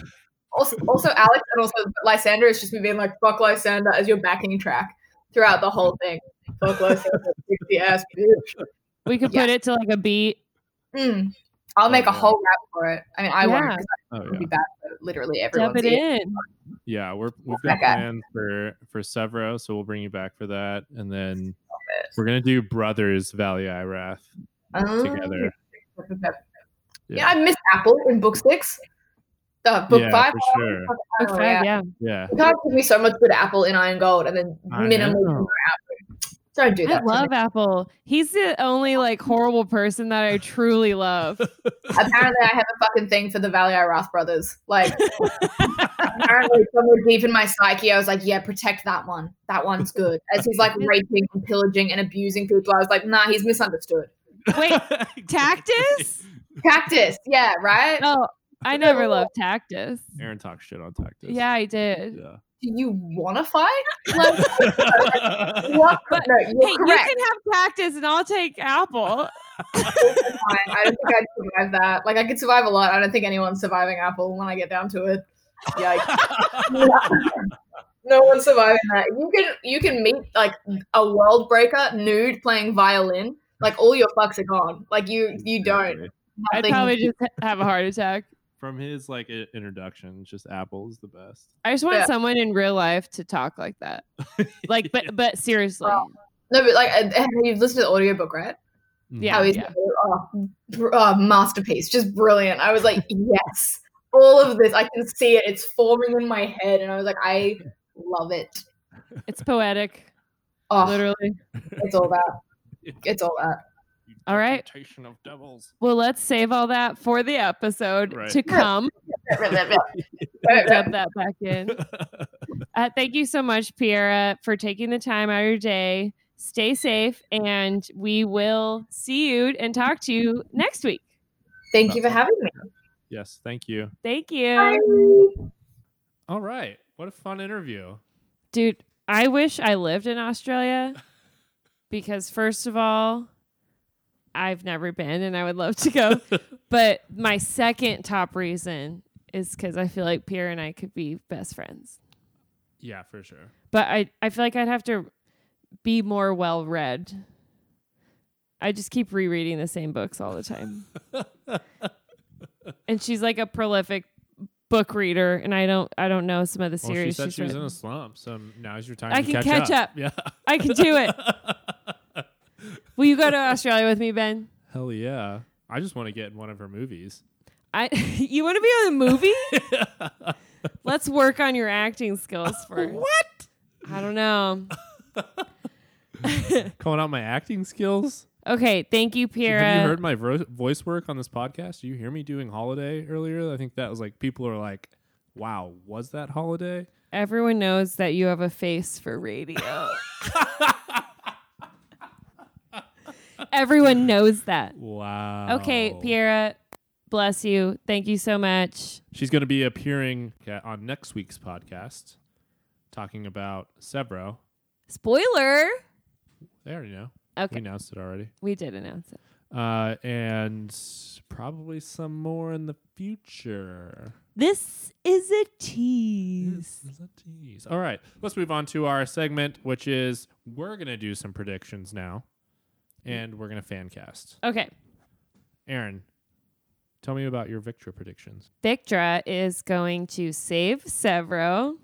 Also Alex and also Lysander is just being like, fuck Lysander as your backing track throughout the whole thing. Fuck Lysander, sexy ass bitch. We could put it to like a beat. Mm. I'll make a whole rap for it. I mean, I won't because I would be bad for literally everyone's in. Yeah, we've got plans for Severo, so we'll bring you back for that. And then we're going to do Brothers Valley Irath together. Yeah, I miss Apple in book 6. Book 5. For sure. Book 5, yeah. You guys give me so much good Apple in Iron Gold and then minimally more Apple. Don't do that. I love Apple. He's the only like horrible person that I truly love. Apparently, I have a fucking thing for the Valley Irath brothers. Like, apparently, somewhere deep in my psyche, I was like, "Yeah, protect that one. That one's good." As he's like raping and pillaging and abusing people, I was like, "Nah, he's misunderstood." Wait, Tactus? Tactus? Yeah, right. Oh, I never loved Tactus. Aaron talked shit on Tactus. Yeah, I did. Yeah. Do you want to fight? Like, what? But, no, you're correct. You can have practice, and I'll take Apple. I don't think I'd survive that. Like, I could survive a lot. I don't think anyone's surviving Apple when I get down to it. No one's surviving that. You can meet like a world breaker nude playing violin. Like all your fucks are gone. Like you don't. I'd probably just have a heart attack. From his like introduction, just Apple is the best. I just want someone in real life to talk like that. Like, but seriously. Oh. No, but like, you've listened to the audiobook, right? Yeah. How he's masterpiece, just brilliant. I was like, yes, all of this. I can see it. It's forming in my head. And I was like, I love it. It's poetic. Oh, literally. It's all that. It's all that. All right. Of devils. Well, let's save all that for the episode to come. Jump that back in. Thank you so much, Piera, for taking the time out of your day. Stay safe, and we will see you and talk to you next week. Thank you for having me. Yes, thank you. Thank you. Bye. All right. What a fun interview. Dude, I wish I lived in Australia because, first of all, I've never been and I would love to go. But my second top reason is because I feel like Piera and I could be best friends. Yeah, for sure. But I feel like I'd have to be more well-read. I just keep rereading the same books all the time. And she's like a prolific book reader, and I don't know some of the series. She said she was in a slump, so now's your time to catch up. Yeah. I can do it. Will you go to Australia with me, Ben? Hell yeah. I just want to get in one of her movies. You want to be in a movie? Let's work on your acting skills first. What? I don't know. Calling out my acting skills? Okay, thank you, Piera. Have you heard my voice work on this podcast? Do you hear me doing Holiday earlier? I think that was like, people are like, wow, was that Holiday? Everyone knows that you have a face for radio. Everyone knows that. Wow. Okay, Piera, bless you. Thank you so much. She's going to be appearing on next week's podcast, talking about Sevro. Spoiler. They already know. Okay. We announced it already. We did announce it. And probably some more in the future. This is a tease. This is a tease. All right. Let's move on to our segment, which is we're going to do some predictions now. And we're going to fan cast. Okay. Aaron, tell me about your Victra predictions. Victra is going to save Sevro,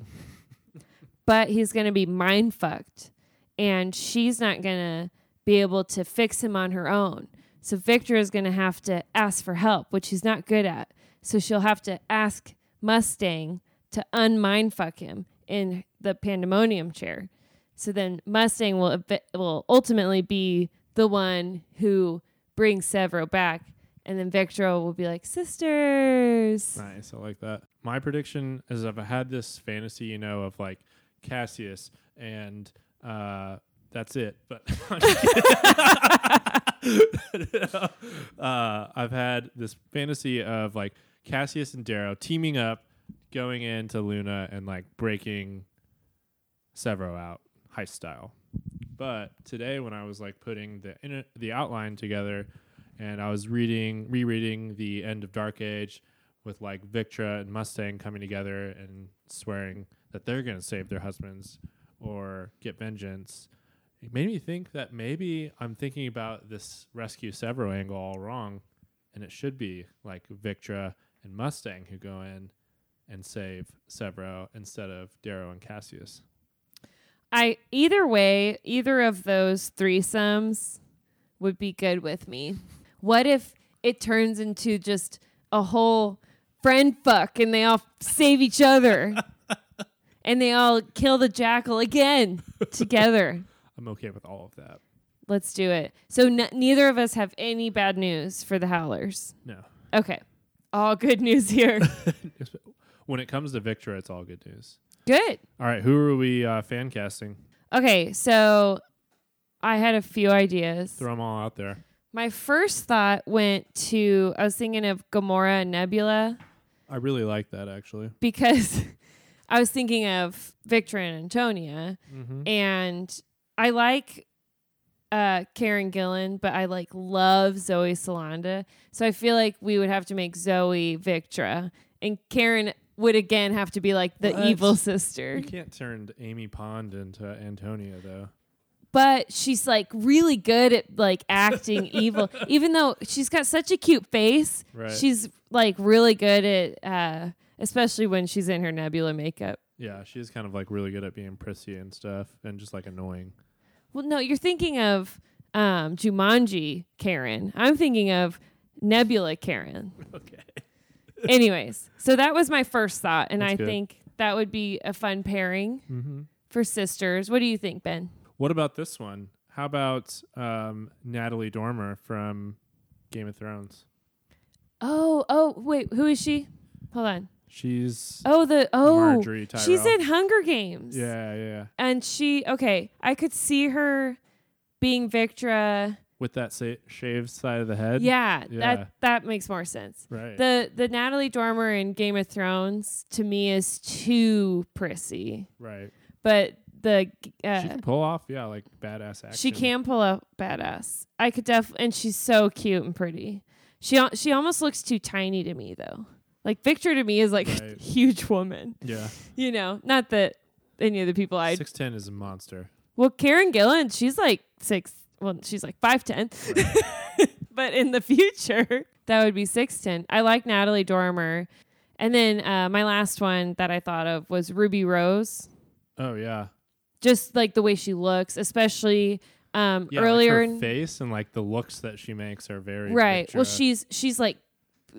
but he's going to be mind fucked. And she's not going to be able to fix him on her own. So Victra is going to have to ask for help, which she's not good at. So she'll have to ask Mustang to unmindfuck him in the pandemonium chair. So then Mustang will ultimately be the one who brings Sevro back. And then Victra will be like, sisters. Nice. I like that. My prediction is I've had this fantasy, you know, of like Cassius and... that's it. But I've had this fantasy of like Cassius and Darrow teaming up, going into Luna and like breaking Sevro out, heist style. But today, when I was like putting the outline together, and I was rereading the end of Dark Age with like Victra and Mustang coming together and swearing that they're gonna save their husbands or get vengeance, it made me think that maybe I'm thinking about this rescue Sevro angle all wrong, and it should be like Victra and Mustang who go in and save Sevro instead of Darrow and Cassius. Either of those threesomes would be good with me. What if it turns into just a whole friend fuck and they all save each other? And they all kill the Jackal again together. I'm okay with all of that. Let's do it. So neither of us have any bad news for the Howlers. No. Okay. All good news here. When it comes to Victra, it's all good news. Good. All right. Who are we fan casting? Okay. So I had a few ideas. Throw them all out there. My first thought went to, I was thinking of Gamora and Nebula. I really like that, actually. Because... I was thinking of Victra and Antonia, and I like Karen Gillan, but I love Zoe Salonda. So I feel like we would have to make Zoe Victra, and Karen would again have to be like the evil sister. You can't turn Amy Pond into Antonia though. But she's like really good at like acting evil, even though she's got such a cute face. Right. She's like really good at. Especially when she's in her Nebula makeup. Yeah, she's kind of like really good at being prissy and stuff and just like annoying. Well, no, you're thinking of Jumanji Karen. I'm thinking of Nebula Karen. Okay. Anyways, so that was my first thought. And That's good. Think that would be a fun pairing for sisters. What do you think, Ben? What about this one? How about Natalie Dormer from Game of Thrones? Oh, wait, who is she? Hold on. She's Marjorie Tyrell. She's in Hunger Games. Yeah. And I could see her being Victra with that shaved side of the head. Yeah. That makes more sense. Right. The Natalie Dormer in Game of Thrones to me is too prissy. Right. But she can pull off like badass action. She can pull off badass. I could definitely, and she's so cute and pretty. She almost looks too tiny to me though. Like, Victra to me is like a huge woman. Yeah. You know, not that any of the people 6'10" is a monster. Well, Karen Gillan, she's like 5'10". Right. But in the future, that would be 6'10". I like Natalie Dormer. And then my last one that I thought of was Ruby Rose. Oh, yeah. Just like the way she looks, especially... earlier like her face and like the looks that she makes are very... Right. Victra. Well, she's like...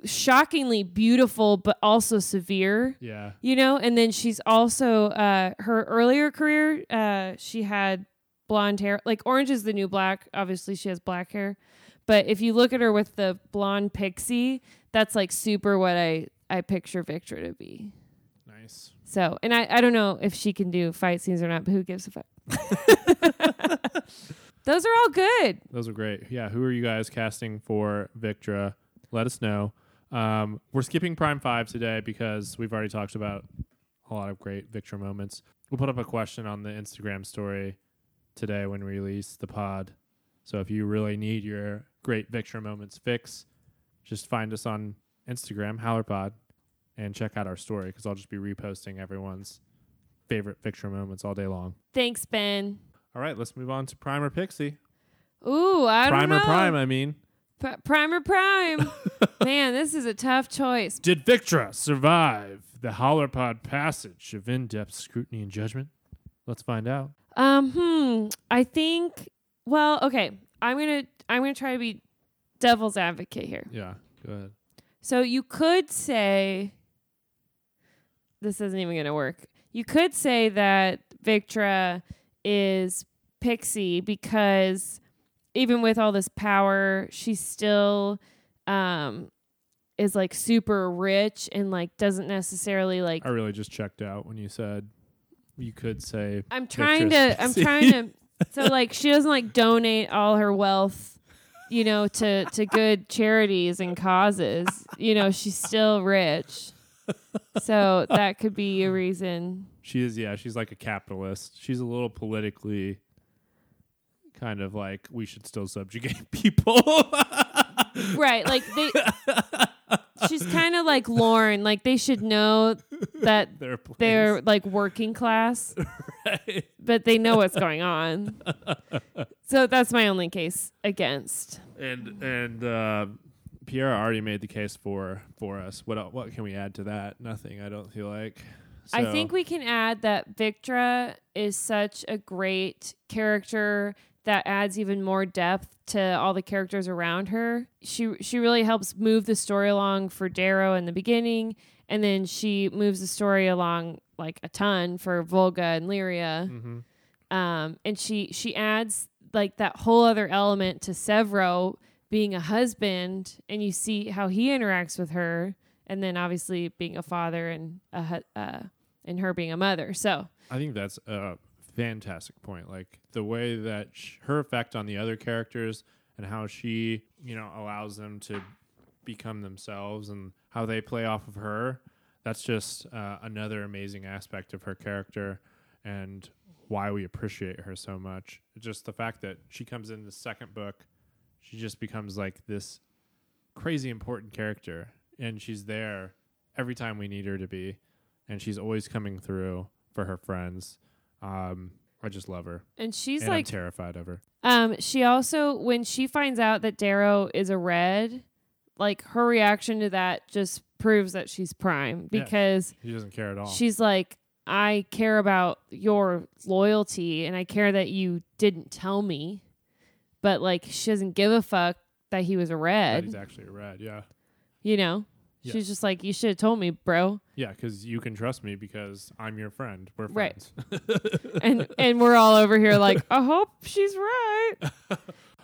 shockingly beautiful but also severe, and then she's also her earlier career she had blonde hair. Like, Orange is the New Black. Obviously, she has black hair. But if you look at her with the blonde pixie, that's, like, super what I picture Victra to be. Nice. So, and I don't know if she can do fight scenes or not, but who gives a fuck? Those are all good. Those are great. Yeah. Who are you guys casting for Victra? Let us know. We're skipping Prime 5 today because we've already talked about a lot of great Victra moments. We'll put up a question on the Instagram story today when we release the pod. So if you really need your great Victra moments fix, just find us on Instagram, HowlerPod, and check out our story because I'll just be reposting everyone's favorite Victra moments all day long. Thanks, Ben. All right, let's move on to Prime or Pixie. Ooh, I don't know. Prime, I mean. Prime. Man, this is a tough choice. Did Victra survive the HowlerPod passage of in-depth scrutiny and judgment? Let's find out. I think. Well, okay. I'm gonna try to be devil's advocate here. Yeah. Go ahead. So you could say. This isn't even gonna work. You could say that Victra is Pixie because even with all this power, she still is like super rich and like doesn't necessarily like. I really just checked out when you said you could say. I'm trying to. So like she doesn't like donate all her wealth, you know, to good charities and causes. You know, she's still rich. So that could be a reason. She is, yeah. She's like a capitalist. She's a little politically kind of like we should still subjugate people. Right. Like she's kind of like Lauren. Like they should know that they're like working class. Right. But they know what's going on. So that's my only case against. And Piera already made the case for us. What can we add to that? Nothing, I don't feel like. So. I think we can add that Victra is such a great character that adds even more depth to all the characters around her. She really helps move the story along for Darrow in the beginning, and then she moves the story along like a ton for Volga and Lyria. Mm-hmm. And she adds like that whole other element to Sevro being a husband, and you see how he interacts with her. And then obviously being a father and and her being a mother. So I think that's a fantastic point. Like the way that her effect on the other characters and how she, you know, allows them to become themselves and how they play off of her. That's just another amazing aspect of her character and why we appreciate her so much. Just the fact that she comes in the second book, she just becomes like this crazy important character. And she's there every time we need her to be. And she's always coming through for her friends. I just love her. And she's like... I'm terrified of her. She also, when she finds out that Darrow is a red, like her reaction to that just proves that she's Prime. Because... Yeah, she doesn't care at all. She's like, I care about your loyalty. And I care that you didn't tell me. But like, she doesn't give a fuck that he was a red. That he's actually a red, yeah. You know, yeah. She's just like, you should have told me, bro. Yeah, because you can trust me because I'm your friend. We're friends. Right. and we're all over here like, I hope she's right.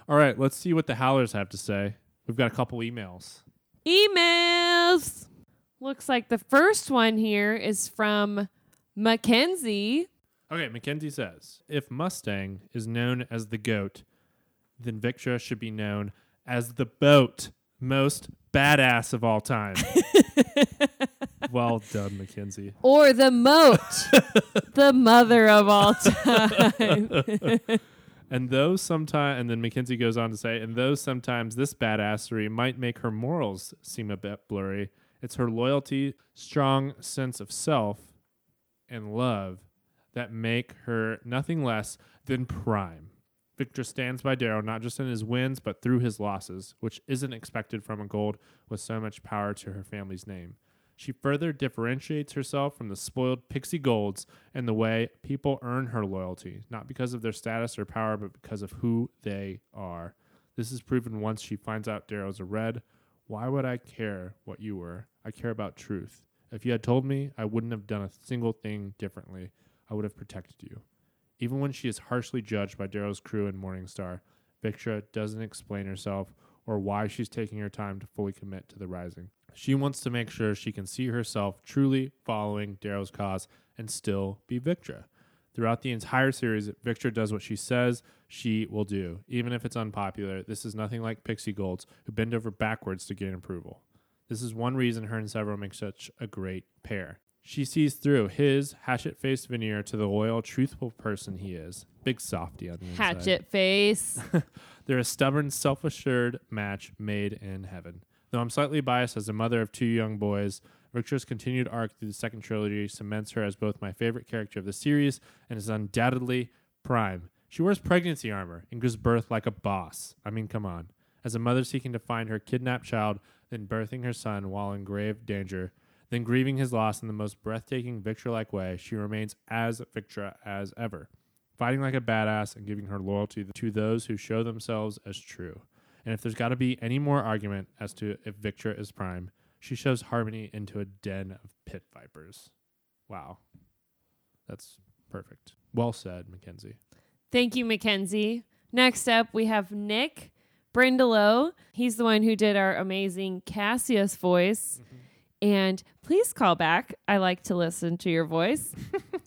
All right, let's see what the Howlers have to say. We've got a couple emails. Emails! Looks like the first one here is from Mackenzie. Okay, Mackenzie says, if Mustang is known as the goat, then Victra should be known as the boat. Most badass of all time. Well done, Mackenzie. Or the moat. The mother of all time. And then Mackenzie goes on to say, and though sometimes this badassery might make her morals seem a bit blurry, it's her loyalty, strong sense of self, and love that make her nothing less than Prime. Victra stands by Darrow, not just in his wins, but through his losses, which isn't expected from a gold with so much power to her family's name. She further differentiates herself from the spoiled pixie golds in the way people earn her loyalty, not because of their status or power, but because of who they are. This is proven once she finds out Darrow's a red. Why would I care what you were? I care about truth. If you had told me, I wouldn't have done a single thing differently. I would have protected you. Even when she is harshly judged by Darrow's crew and Morningstar, Victra doesn't explain herself or why she's taking her time to fully commit to the Rising. She wants to make sure she can see herself truly following Darrow's cause and still be Victra. Throughout the entire series, Victra does what she says she will do, even if it's unpopular. This is nothing like Pixie Golds, who bend over backwards to gain approval. This is one reason her and Sevro make such a great pair. She sees through his hatchet-faced veneer to the loyal, truthful person he is. Big softy on the inside. Hatchet face. They're a stubborn, self-assured match made in heaven. Though I'm slightly biased as a mother of two young boys, Victra's continued arc through the second trilogy cements her as both my favorite character of the series and is undoubtedly prime. She wears pregnancy armor and gives birth like a boss. I mean, come on. As a mother seeking to find her kidnapped child, then birthing her son while in grave danger, then grieving his loss in the most breathtaking Victra-like way, she remains as Victra as ever, fighting like a badass and giving her loyalty to those who show themselves as true. And if there's got to be any more argument as to if Victra is prime, she shoves Harmony into a den of pit vipers. Wow. That's perfect. Well said, Mackenzie. Thank you, Mackenzie. Next up, we have Nick Brindalow. He's the one who did our amazing Cassius voice. Mm-hmm. And please call back. I like to listen to your voice.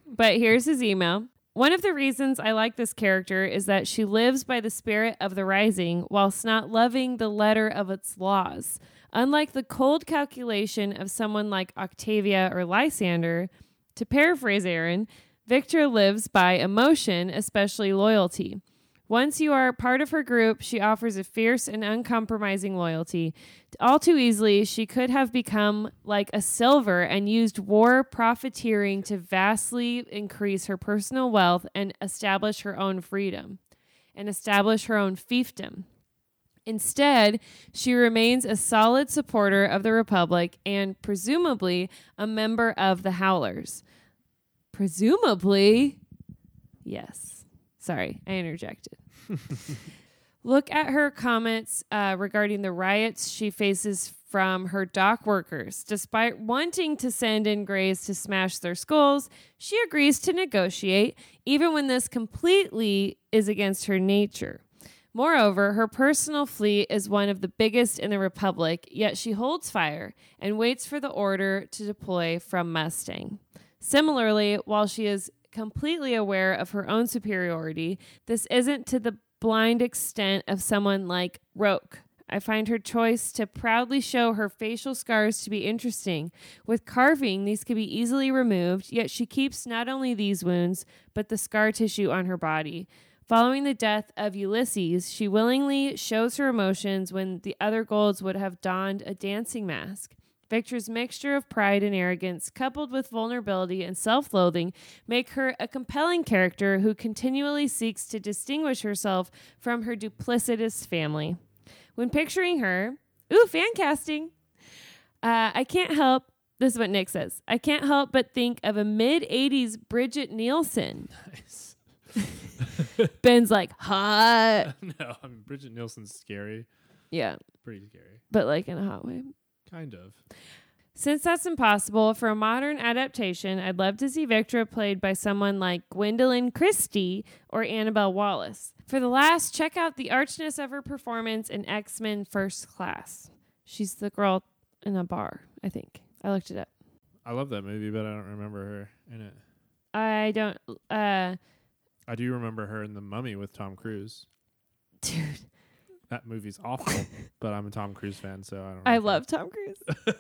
But here's his email. One of the reasons I like this character is that she lives by the spirit of the Rising whilst not loving the letter of its laws. Unlike the cold calculation of someone like Octavia or Lysander, to paraphrase Aaron, Victra lives by emotion, especially loyalty. Once you are part of her group, she offers a fierce and uncompromising loyalty. All too easily, she could have become like a Silver and used war profiteering to vastly increase her personal wealth and establish her own freedom and establish her own fiefdom. Instead, she remains a solid supporter of the Republic and presumably a member of the Howlers. Presumably? Yes. Sorry, I interjected. Look at her comments regarding the riots she faces from her dock workers. Despite wanting to send in Greys to smash their skulls, she agrees to negotiate, even when this completely is against her nature. Moreover, her personal fleet is one of the biggest in the Republic, yet she holds fire and waits for the order to deploy from Mustang. Similarly, while she is completely aware of her own superiority, this isn't to the blind extent of someone like Roke. I find her choice to proudly show her facial scars to be interesting. With carving, these could be easily removed, yet she keeps not only these wounds, but the scar tissue on her body. Following the death of Ulysses, she willingly shows her emotions when the other Golds would have donned a dancing mask. Victra's mixture of pride and arrogance, coupled with vulnerability and self-loathing, make her a compelling character who continually seeks to distinguish herself from her duplicitous family. When picturing her, fan casting. I can't help. This is what Nick says. I can't help but think of a mid-'80s Bridget Nielsen. Nice. Ben's like, hot. No, I mean, Bridget Nielsen's scary. Yeah. Pretty scary. But like in a hot way. Kind of. Since that's impossible, for a modern adaptation, I'd love to see Victra played by someone like Gwendolyn Christie or Annabelle Wallis. For the last, check out the archness of her performance in X-Men First Class. She's the girl in a bar, I think. I looked it up. I love that movie, but I don't remember her in it. I don't... I do remember her in The Mummy with Tom Cruise. Dude... That movie's awful, but I'm a Tom Cruise fan, so I love Tom Cruise.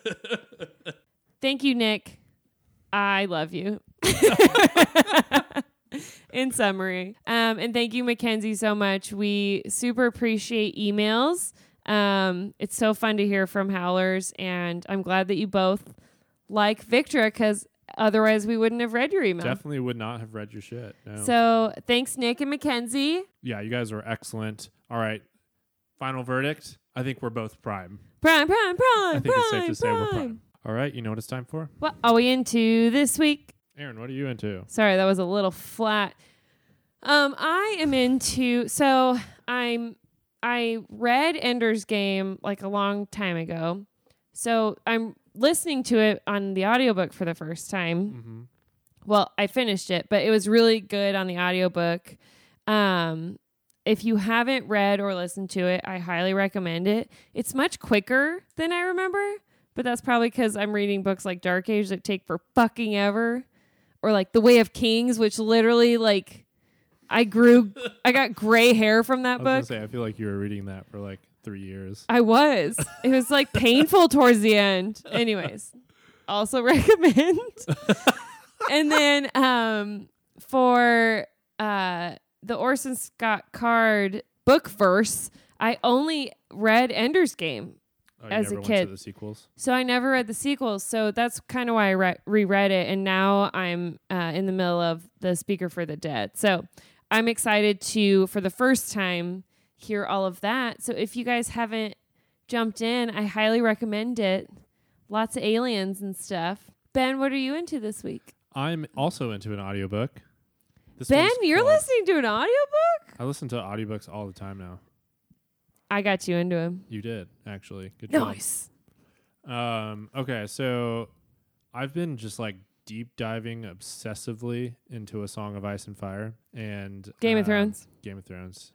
Thank you, Nick. I love you. In summary. And thank you, Mackenzie, so much. We super appreciate emails. It's so fun to hear from Howlers, and I'm glad that you both like Victra, because otherwise we wouldn't have read your email. Definitely would not have read your shit. No. So thanks, Nick and Mackenzie. Yeah, you guys were excellent. All right. Final verdict, I think we're both prime. Prime. I think it's safe to say we're prime. All right, you know what it's time for? What are we into this week? Aaron, what are you into? Sorry, that was a little flat. I am into... So, I read Ender's Game like a long time ago. So, I'm listening to it on the audiobook for the first time. Well, I finished it, but it was really good on the audiobook. If you haven't read or listened to it, I highly recommend it. It's much quicker than I remember, but that's probably because I'm reading books like Dark Age that take for fucking ever, or like The Way of Kings, which literally like I got gray hair from that book. I was gonna say, I feel like you were reading that for like 3 years. I was. It was like painful towards the end. Anyways, also recommend. And then for the Orson Scott Card book verse, I only read Ender's Game as a kid. Went to the sequels? So I never read the sequels. So that's kind of why I reread it. And now I'm in the middle of The Speaker for the Dead. So I'm excited to, for the first time, hear all of that. So if you guys haven't jumped in, I highly recommend it. Lots of aliens and stuff. Ben, what are you into this week? I'm also into an audiobook. Ben, you're listening to an audiobook? I listen to audiobooks all the time now. I got you into him. You did, actually. Good job. Nice. Okay, so I've been just like deep diving obsessively into A Song of Ice and Fire and Game of Thrones.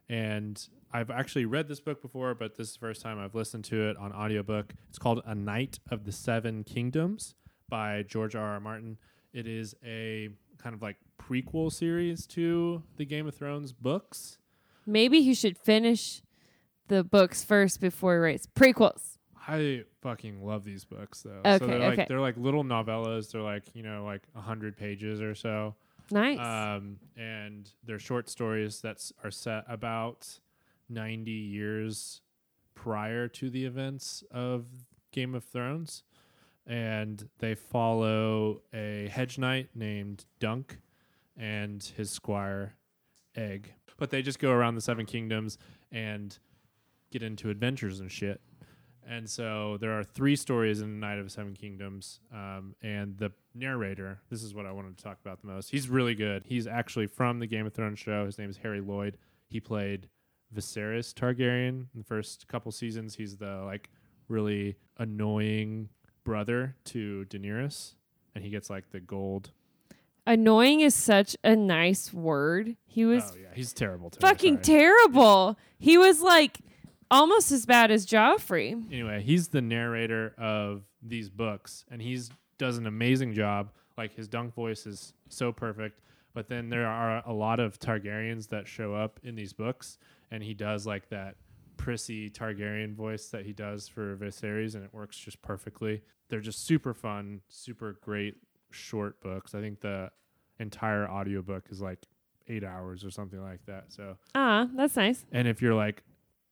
And I've actually read this book before, but this is the first time I've listened to it on audiobook. It's called A Knight of the Seven Kingdoms by George R. R. Martin. It is a kind of like prequel series to the Game of Thrones books. Maybe he should finish the books first before he writes prequels. I fucking love these books though. Okay, so they're like little novellas. They're like, you know, like 100 pages or so. Nice. And they're short stories that are set about 90 years prior to the events of Game of Thrones. And they follow a hedge knight named Dunk and his squire, Egg. But they just go around the Seven Kingdoms and get into adventures and shit. And so there are 3 stories in Knight of the Seven Kingdoms. And the narrator, this is what I wanted to talk about the most. He's really good. He's actually from the Game of Thrones show. His name is Harry Lloyd. He played Viserys Targaryen in the first couple seasons. He's the like really annoying brother to Daenerys, and he gets like the gold. Annoying is such a nice word. He was he's terrible to fucking her, terrible. He was like almost as bad as Joffrey. Anyway, he's the narrator of these books, and he does an amazing job. Like his Dunk voice is so perfect, but then there are a lot of Targaryens that show up in these books, and he does like that prissy Targaryen voice that he does for Viserys, and it works just perfectly. They're just super fun, super great short books. I think the entire audiobook is like 8 hours or something like that. So that's nice. And if you're like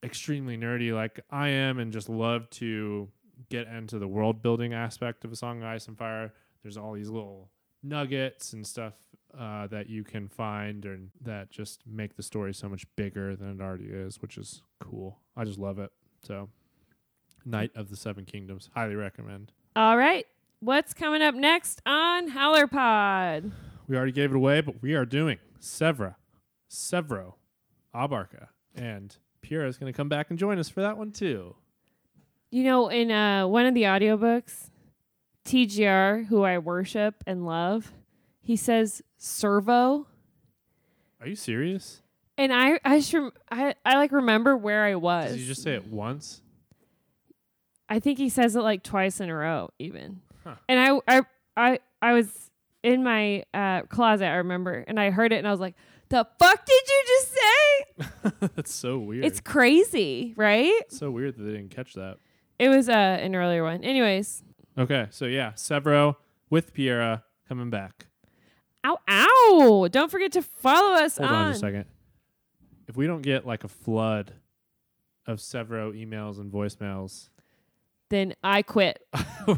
extremely nerdy like I am and just love to get into the world building aspect of A Song of Ice and Fire, there's all these little nuggets and stuff that you can find and that just make the story so much bigger than it already is, which is cool. I just love it. So Knight of the Seven Kingdoms, highly recommend. All right. What's coming up next on HowlerPod? We already gave it away, but we are doing Sevro, Abarca, and Piera is going to come back and join us for that one too. You know, in one of the audiobooks, TGR, who I worship and love, he says servo. Are you serious? And I like remember where I was. Did you just say it once? I think he says it like twice in a row even. Huh. And I was in my closet, I remember, and I heard it and I was like, the fuck did you just say? That's so weird. It's crazy, right? It's so weird that they didn't catch that. It was an earlier one. Anyways. Okay, so yeah, Sevro with Piera coming back. Ow, ow! Don't forget to follow us on... Hold on just a second. If we don't get like a flood of Sevro emails and voicemails... Then I quit.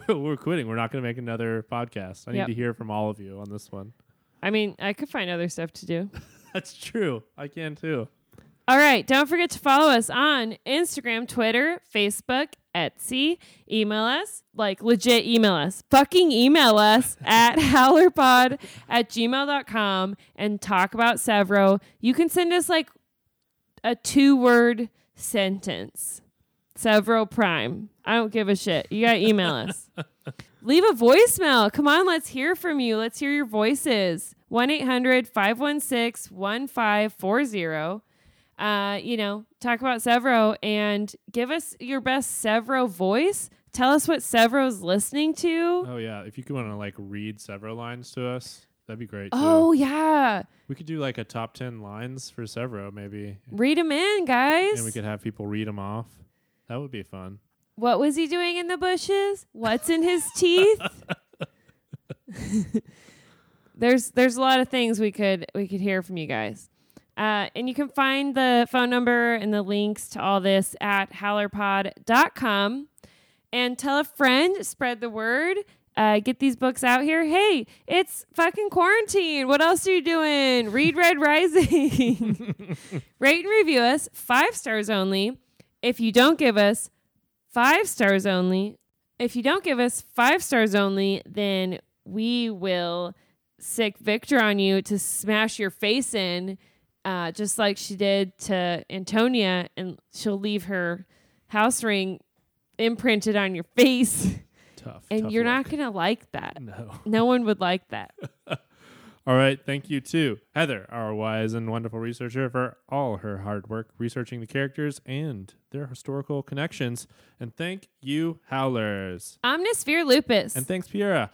We're quitting. We're not going to make another podcast. I need to hear from all of you on this one. I mean, I could find other stuff to do. That's true. I can too. All right. Don't forget to follow us on Instagram, Twitter, Facebook, Etsy. Email us. Like, legit email us. Fucking email us at howlerpod@gmail.com and talk about Sevro. You can send us like a 2-word sentence. Sevro Prime. I don't give a shit. You got to email us. Leave a voicemail. Come on, let's hear from you. Let's hear your voices. 1-800-516-1540. You know, talk about Sevro and give us your best Sevro voice. Tell us what Sevro's listening to. Oh, yeah. If you want to, like, read Sevro lines to us, that'd be great. Oh, too. Yeah. We could do, like, a top 10 lines for Sevro, maybe. Read them in, guys. And we could have people read them off. That would be fun. What was he doing in the bushes? What's in his teeth? There's a lot of things we could hear from you guys. And you can find the phone number and the links to all this at howlerpod.com. And tell a friend, spread the word, get these books out here. Hey, it's fucking quarantine. What else are you doing? Read Red Rising. Rate and review us. 5 stars only. If you don't give us 5 stars only, then we will sick Victra on you to smash your face in, just like she did to Antonia, and she'll leave her house ring imprinted on your face. Tough you're luck. Not gonna like that. No one would like that. All right, thank you to Heather, our wise and wonderful researcher, for all her hard work researching the characters and their historical connections. And thank you, Howlers. Omnisphere Lupus. And thanks, Piera.